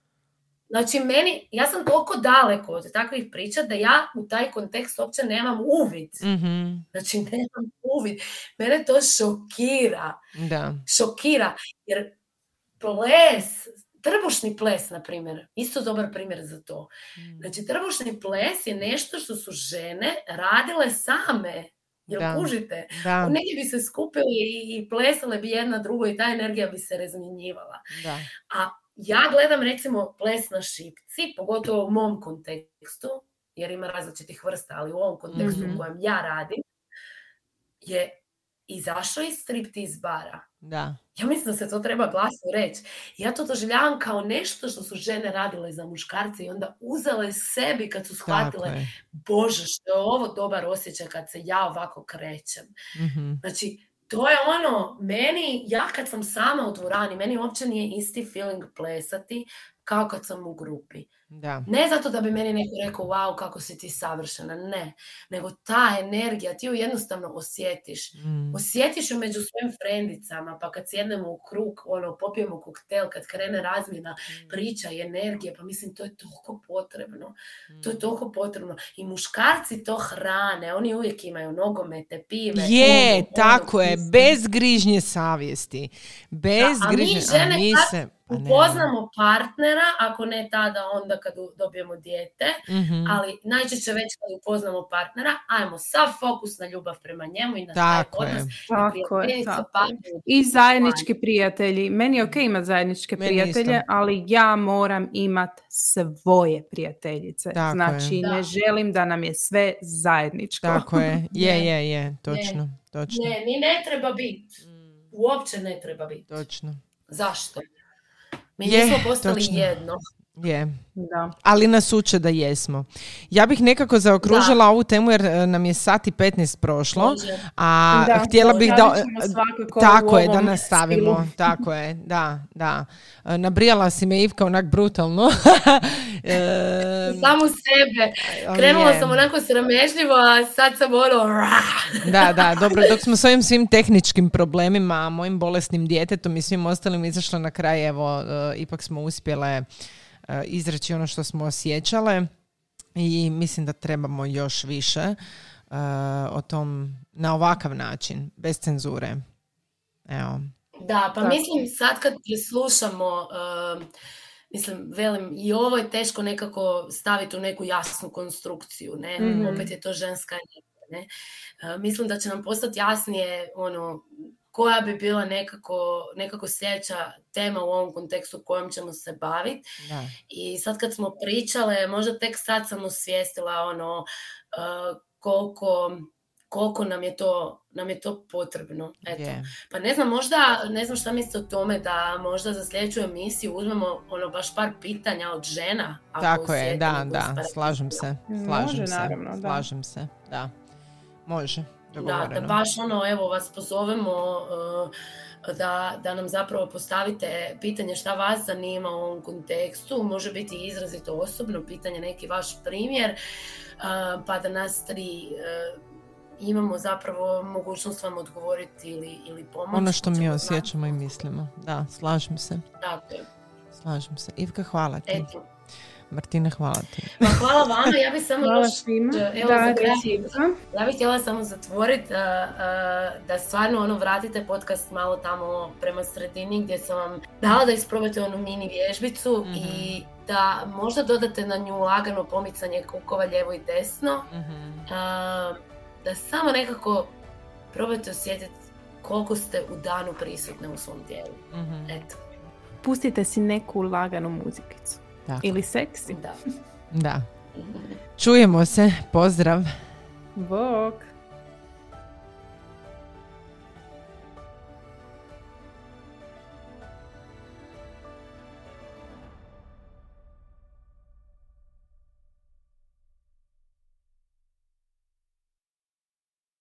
Znači, meni, ja sam toliko daleko od takvih priča da ja u taj kontekst uopće nemam uvid. Mm-hmm. Znači, nemam uvid. Mene to šokira. Da. Šokira. Jer ples, trbušni ples, na primjer, isto dobar primjer za to. Znači, trbušni ples je nešto što su žene radile same. Jel da, kužite? Da. Negdje bi se skupili i plesale bi jedna drugo i ta energija bi se razmjenjivala. Da. A ja gledam, recimo, ples na šipci, pogotovo u mom kontekstu, jer ima različitih vrsta, ali u ovom kontekstu mm-hmm. u kojem ja radim, je izašao iz striptiz bara. Da. Ja mislim da se to treba glasno reći. Ja to doživljavam kao nešto što su žene radile za muškarce i onda uzele sebi kad su shvatile, bože, što je ovo dobar osjećaj kad se ja ovako krećem. Mm-hmm. Znači, to je ono, meni, ja kad sam sama u dvorani, meni uopće nije isti feeling plesati kao kad sam u grupi. Da. Ne zato da bi meni neko rekao, wow, kako si ti savršena, ne. Nego ta energija, ti ju jednostavno osjetiš. Mm. Osjetiš ju među svojim frendicama, pa kad sjednemo u krug, ono, popijemo koktel, kad krene razmjena mm. priča i energije, pa mislim, to je toliko potrebno. Mm. To je toliko potrebno. I muškarci to hrane, oni uvijek imaju nogomete, pive. Je, ono, tako ono, je, mislim. Bez grižnje savjesti. Bez da, grižnje, a mi, a mi se... Upoznamo partnera, ako ne tada, onda kad dobijemo dijete, mm-hmm. ali najčešće već kad upoznamo partnera, ajmo sav fokus na ljubav prema njemu i na tako taj odnos. Tako je, tako je. I zajednički prijatelji. Meni je okej imati zajedničke Meni prijatelje, isto. Ali ja moram imati svoje prijateljice. Tako znači, je. Ne želim da nam je sve zajedničko. Tako je, je, je, je, točno. Ne, točno. ne ni ne treba biti. Uopće ne treba biti. Točno. Zašto? Mi je, nismo postali točno. Jedno. Je. Da. Ali nas uče da jesmo. Ja bih nekako zaokružila da. Ovu temu jer nam je sati petnaest prošlo. A da, htjela bih da... Tako je, da nastavimo. Stilu. Tako je, da, da. Nabrijala si me, Ivka, onak brutalno. e... Samo sebe. Krenula sam onako sramežljivo, a sad sam ono... da, da, dobro. Dok smo s ovim svim tehničkim problemima, mojim bolesnim djetetom i svim ostalim izašle na kraj, evo, ipak smo uspjele... izreći ono što smo osjećale i mislim da trebamo još više uh, o tom na ovakav način, bez cenzure. Evo. Da, pa Tako. mislim sad kad slušamo uh, mislim, velim, i ovo je teško nekako staviti u neku jasnu konstrukciju, ne? Mm-hmm. Opet je to ženska energija, ne? Uh, mislim da će nam postati jasnije ono koja bi bila nekako, nekako sljedeća tema u ovom kontekstu kojom ćemo se baviti. Da. I sad kad smo pričale, možda tek sad sam osvijestila ono, uh, koliko, koliko nam je to, nam je to potrebno. Eto. Yeah. Pa ne znam, možda, ne znam šta mislite o tome da možda za sljedeću emisiju uzmemo ono baš par pitanja od žena. Ako Tako je, da, da, slažem se. Slažem se, naravno, da. Slažem se, da. Može. Da, da baš ono, evo vas pozovemo uh, da, da nam zapravo postavite pitanje šta vas zanima u ovom kontekstu, može biti izrazito osobno pitanje, neki vaš primjer, uh, pa da nas tri uh, imamo zapravo mogućnost vam odgovoriti ili, ili pomoći. Ono što mi osjećamo i mislimo, da, slažem se. Tako je. Slažem se. Ivka, hvala ti. Eto. Martina, hvala ti. Ma, hvala vama, ja bih samo hvala svima. Ja bih htjela samo zatvoriti uh, uh, da stvarno ono, vratite podcast malo tamo prema sredini gdje sam vam dala da isprobate onu mini vježbicu mm-hmm. i da možda dodate na nju lagano pomicanje kukova lijevo i desno. Mm-hmm. Uh, da samo nekako probajte osjetiti koliko ste u danu prisutne u svom tijelu. Mm-hmm. Eto. pustite si neku laganu muzikicu. Tako. Ili seksi. Da. Da. Čujemo se. Pozdrav. Bok.